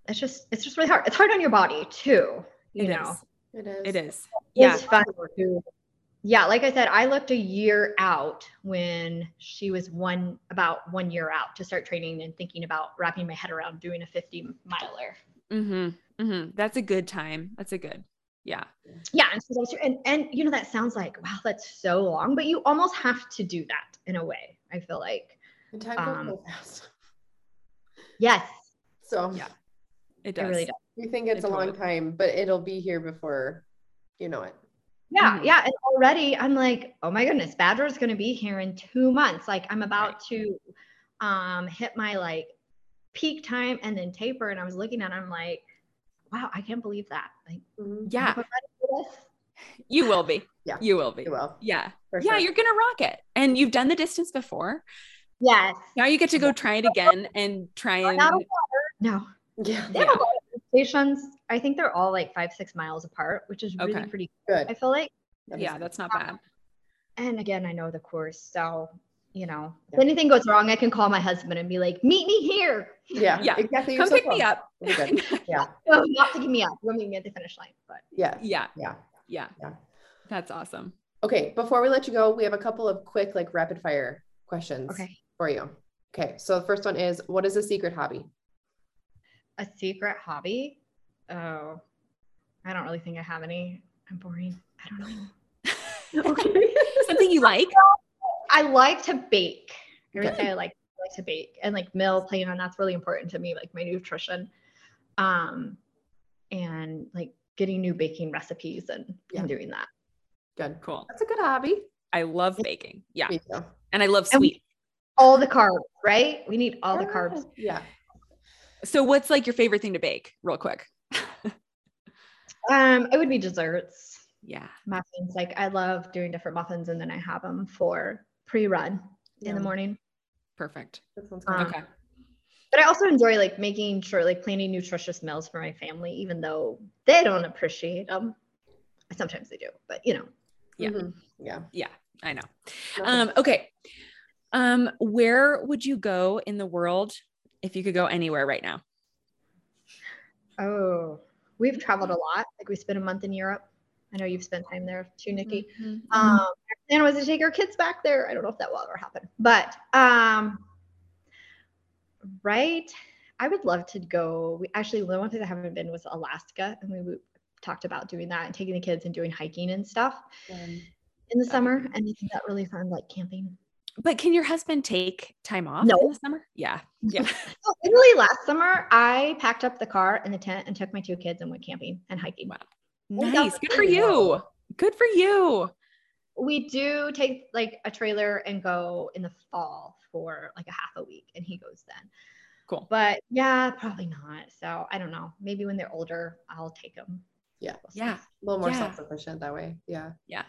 it's just, it's just really hard. It's hard on your body too, you it know? Is. It is. It is. Yeah. It's fun. Yeah. Like I said, I looked a year out when she was one, about one year out to start training and thinking about wrapping my head around doing a fifty miler. Mm-hmm. Mm-hmm. That's a good time. That's a good. Yeah. Yeah. And, so that's, and, and, you know, that sounds like, wow, that's so long, but you almost have to do that in a way. I feel like. The time goes um, fast. Yes. So yeah, it does. It really does. You think it's it a long totally. time, but it'll be here before you know it. Yeah. Mm-hmm. Yeah. And already I'm like, oh my goodness, Badger is going to be here in two months. Like I'm about right. to, um, hit my like peak time and then taper. And I was looking at, it, I'm like, wow, I can't believe that. Like, yeah, you will be. Yeah, you will be. You will. Yeah. For yeah. Sure. You're going to rock it. And you've done the distance before. Yes. Now you get to go try it again and try and no, yeah. yeah. Stations, I think they're all like five, six miles apart, which is really okay. pretty good. I feel like. That yeah, that's not bad. And again, I know the course. So, you know, yeah. if anything goes wrong, I can call my husband and be like, meet me here. Yeah, yeah. exactly. Come You're pick so me up. yeah. No, not picking me up. We'll meet me at the finish line. But yeah. yeah. Yeah. Yeah. Yeah. That's awesome. Okay. Before we let you go, we have a couple of quick, like rapid fire questions okay. for you. Okay. So the first one is, what is a secret hobby? A secret hobby? Oh, I don't really think I have any. I'm boring. I don't know. okay. Something you like? I like to bake. I would say I like, like to bake and like meal planning. And that's really important to me, like my nutrition, um, and like getting new baking recipes and, yeah. and doing that. Good. Cool. That's a good hobby. I love baking. Yeah. Me too. And I love sweet. All the carbs, right? We need all yeah. the carbs. Yeah. So what's like your favorite thing to bake real quick? um, it would be desserts. Yeah. Muffins. Like I love doing different muffins, and then I have them for pre-run yeah. in the morning. Perfect. That sounds good. Um, okay. But I also enjoy like making sure, like planning nutritious meals for my family, even though they don't appreciate them. Sometimes they do, but you know. Yeah. Mm-hmm. Yeah. Yeah. I know. Um, okay. Um, where would you go in the world if you could go anywhere right now? Oh, we've traveled a lot. Like we spent a month in Europe. I know you've spent time there too, Nikki. Mm-hmm. Um, our plan was to take our kids back there. I don't know if that will ever happen, but um, right. I would love to go. We actually, the one place I haven't been was Alaska. And we, we talked about doing that and taking the kids and doing hiking and stuff um, in the summer. Um, and isn't that really fun, like camping? But can your husband take time off no. in the summer? Yeah. Yeah. So literally last summer, I packed up the car and the tent and took my two kids and went camping and hiking. Wow. Nice. Good for you. Good for you. We do take like a trailer and go in the fall for like a half a week, and he goes then. Cool. But yeah, probably not. So I don't know. Maybe when they're older, I'll take them. Yeah. Yeah. A little more yeah. self-sufficient that way. Yeah. Yeah.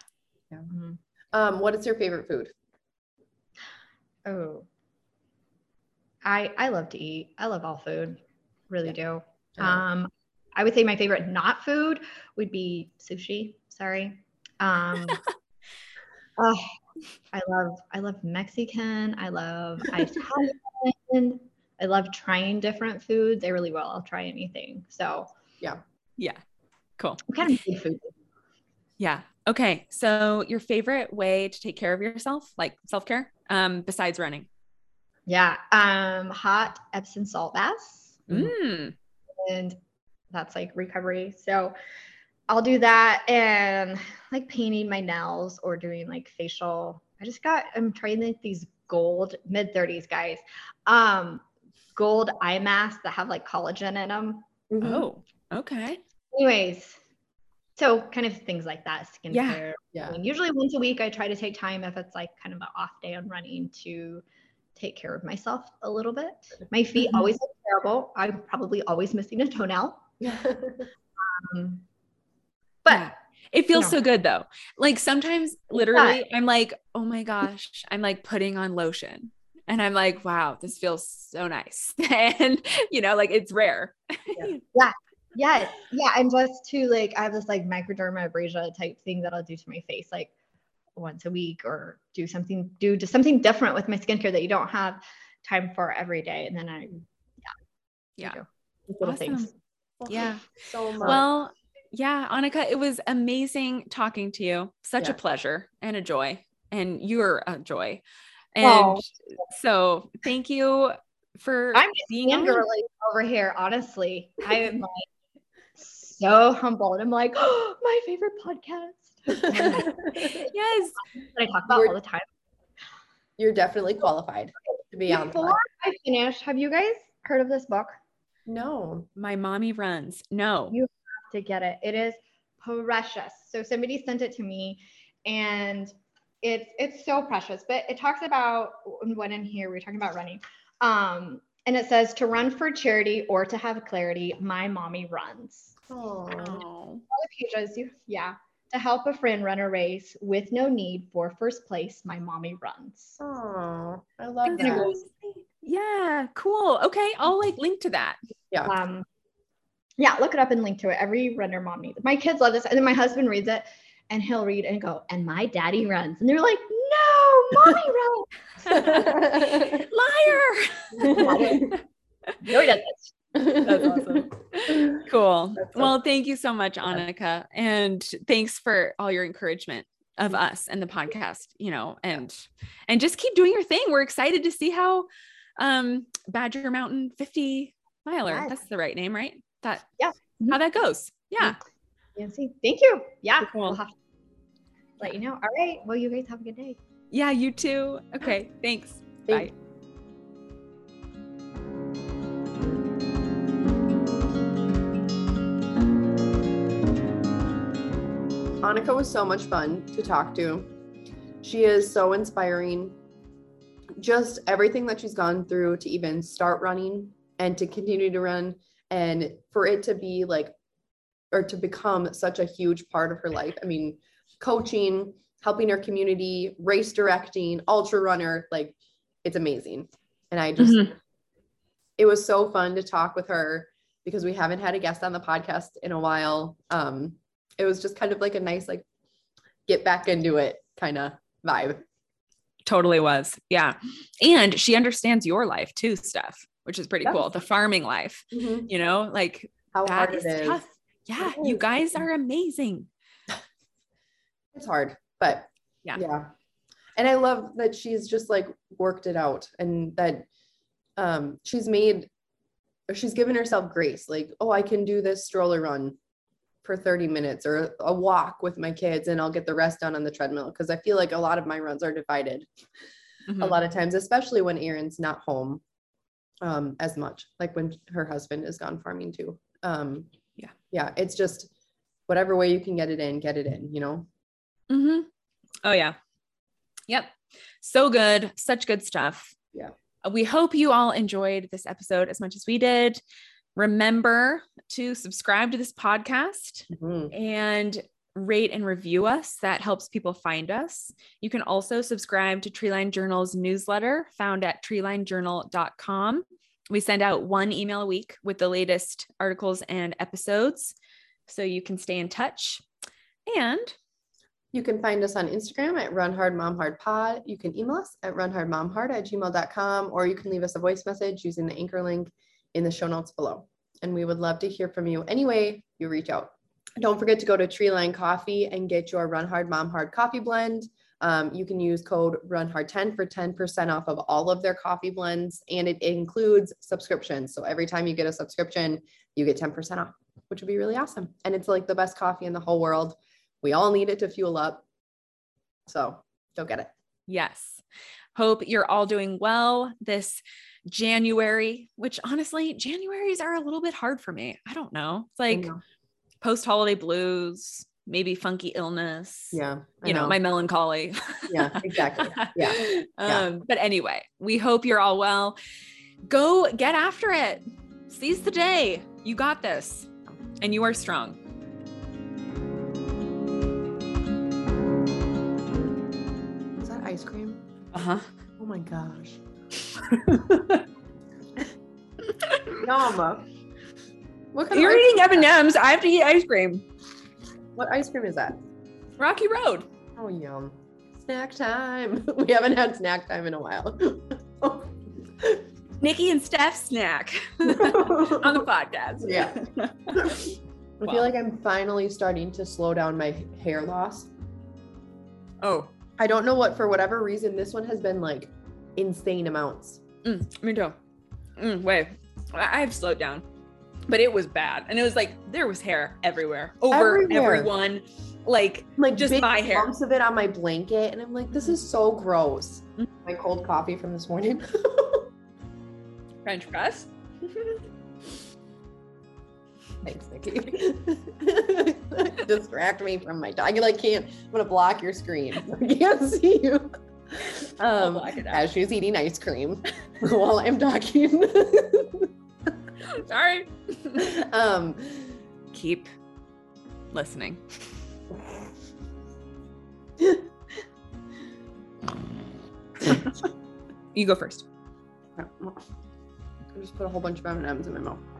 Yeah. Mm-hmm. Um, what is your favorite food? Oh, I, I love to eat. I love all food. Really yeah. do. Um, I would say my favorite not food would be sushi. Sorry. Um, oh, I love, I love Mexican. I love Italian. I love trying different foods. I really will. I'll try anything. So yeah. Yeah. Cool. I'm kind of big food. Yeah. Okay. So your favorite way to take care of yourself, like self-care, um, besides running? Yeah. Um, hot Epsom salt baths. Mm. And that's like recovery. So I'll do that, and like painting my nails or doing like facial. I just got, I'm trying like these gold mid thirties guys. Um, gold eye masks that have like collagen in them. Mm-hmm. Oh, okay. Anyways, so kind of things like that, skincare. Yeah, yeah. And usually once a week, I try to take time, if it's like kind of an off day on running, to take care of myself a little bit. My feet mm-hmm. always look terrible. I'm probably always missing a toenail. um, but yeah. It feels you know. so good though. Like sometimes literally yeah. I'm like, oh my gosh, I'm like putting on lotion. And I'm like, wow, this feels so nice. And you know, like it's rare. Yeah. yeah. Yes. Yeah. And just to like, I have this like microdermabrasion type thing that I'll do to my face, like once a week, or do something, do just something different with my skincare that you don't have time for every day. And then I, yeah. Yeah. Little awesome. Things. Yeah. So much. Well, yeah, Annika, it was amazing talking to you. Such yeah. a pleasure and a joy, and you're a joy. And oh. so thank you for I'm just being fangirling over here. Honestly, I am like so humbled. I'm like, oh, my favorite podcast. Yes. That I talk about you're, all the time. You're definitely qualified to be on. Before I finish, have you guys heard of this book? No. My Mommy Runs. No. You have to get it. It is precious. So somebody sent it to me, and It's it's so precious, but it talks about when in here we're talking about running, um, and it says to run for charity or to have clarity. My Mommy Runs. Oh, all the pages. You, yeah, to help a friend run a race with no need for first place. My Mommy Runs. Oh, I love that. Yeah, cool. Okay, I'll like link to that. Yeah. Um, yeah, look it up and link to it. Every runner mom needs it. My kids love this, and then my husband reads it. And he'll read and go, and my daddy runs. And they're like, no, Mommy runs. Liar. No, he doesn't. That's awesome. Cool. That's awesome. Well, thank you so much, Annika. And thanks for all your encouragement of us and the podcast, you know, and, and just keep doing your thing. We're excited to see how um, Badger Mountain fifty miler, yes. that's the right name, right? That, yeah. How that goes. Yeah. Mm-hmm. Nancy, thank you. Yeah. Cool. We'll have to let you know. All right. Well, you guys have a good day. Yeah, you too. Okay. Thanks. Thanks. Bye. Annika was so much fun to talk to. She is so inspiring. Just everything that she's gone through to even start running and to continue to run, and for it to be like, or to become such a huge part of her life. I mean, coaching, helping her community, race directing, ultra runner, like it's amazing. And I just, mm-hmm. it was so fun to talk with her because we haven't had a guest on the podcast in a while. Um, it was just kind of like a nice, like get back into it kind of vibe. Totally was. Yeah. And she understands your life too, Steph. which is pretty yes. cool. The farming life, mm-hmm. you know, like how that hard is it is. Tough. Yeah. It is. You guys are amazing. It's hard, but yeah. yeah. And I love that she's just like worked it out, and that um, she's made, or she's given herself grace. Like, oh, I can do this stroller run for thirty minutes or a walk with my kids, and I'll get the rest done on the treadmill. Cause I feel like a lot of my runs are divided mm-hmm. a lot of times, especially when Aaron's not home um, as much, like when her husband is gone farming too. Um, yeah. Yeah. It's just whatever way you can get it in, get it in, you know? Mm-hmm. Oh yeah. Yep. So good. Such good stuff. Yeah. We hope you all enjoyed this episode as much as we did. Remember to subscribe to this podcast mm-hmm. and rate and review us. That helps people find us. You can also subscribe to Treeline Journal's newsletter found at treeline journal dot com. We send out one email a week with the latest articles and episodes, so you can stay in touch. And you can find us on Instagram at run hard mom hard pod. You can email us at run hard mom hard at gmail dot com, or you can leave us a voice message using the anchor link in the show notes below. And we would love to hear from you anyway you reach out. Don't forget to go to Treeline Coffee and get your Run Hard Mom Hard coffee blend. Um, you can use code run hard ten for ten percent off of all of their coffee blends, and it includes subscriptions. So every time you get a subscription, you get ten percent off, which would be really awesome. And it's like the best coffee in the whole world. We all need it to fuel up. So go get it. Yes. Hope you're all doing well this January, which honestly, Januaries are a little bit hard for me. I don't know. It's like post-holiday blues, maybe funky illness. Yeah. I you know, know, my melancholy. Yeah, exactly. Yeah. yeah. Um, but anyway, we hope you're all well. Go get after it. Seize the day. You got this, and you are strong. Is that ice cream? Uh-huh. Oh my gosh. Yum. What kind You're of eating M and M's. I have to eat ice cream. What ice cream is that? Rocky Road. Oh, yum. Snack time. We haven't had snack time in a while. Nikki and Steph snack on the podcast. Yeah. Wow. I feel like I'm finally starting to slow down my hair loss. Oh. I don't know what, for whatever reason, this one has been like insane amounts. Mm, me too. Mm, wait, I've slowed down, but it was bad. And it was like, there was hair everywhere, over everywhere. everyone. Like, like just big my hair. Clumps of it on my blanket. And I'm like, this is so gross. Mm. My cold coffee from this morning. French press. Thanks, Nikki. Distract me from my dog. You like can't, I'm going to block your screen. I can't see you. Um, as she's eating ice cream while I'm talking. Sorry. Um, keep listening. You go first. I just put a whole bunch of M and M's in my mouth.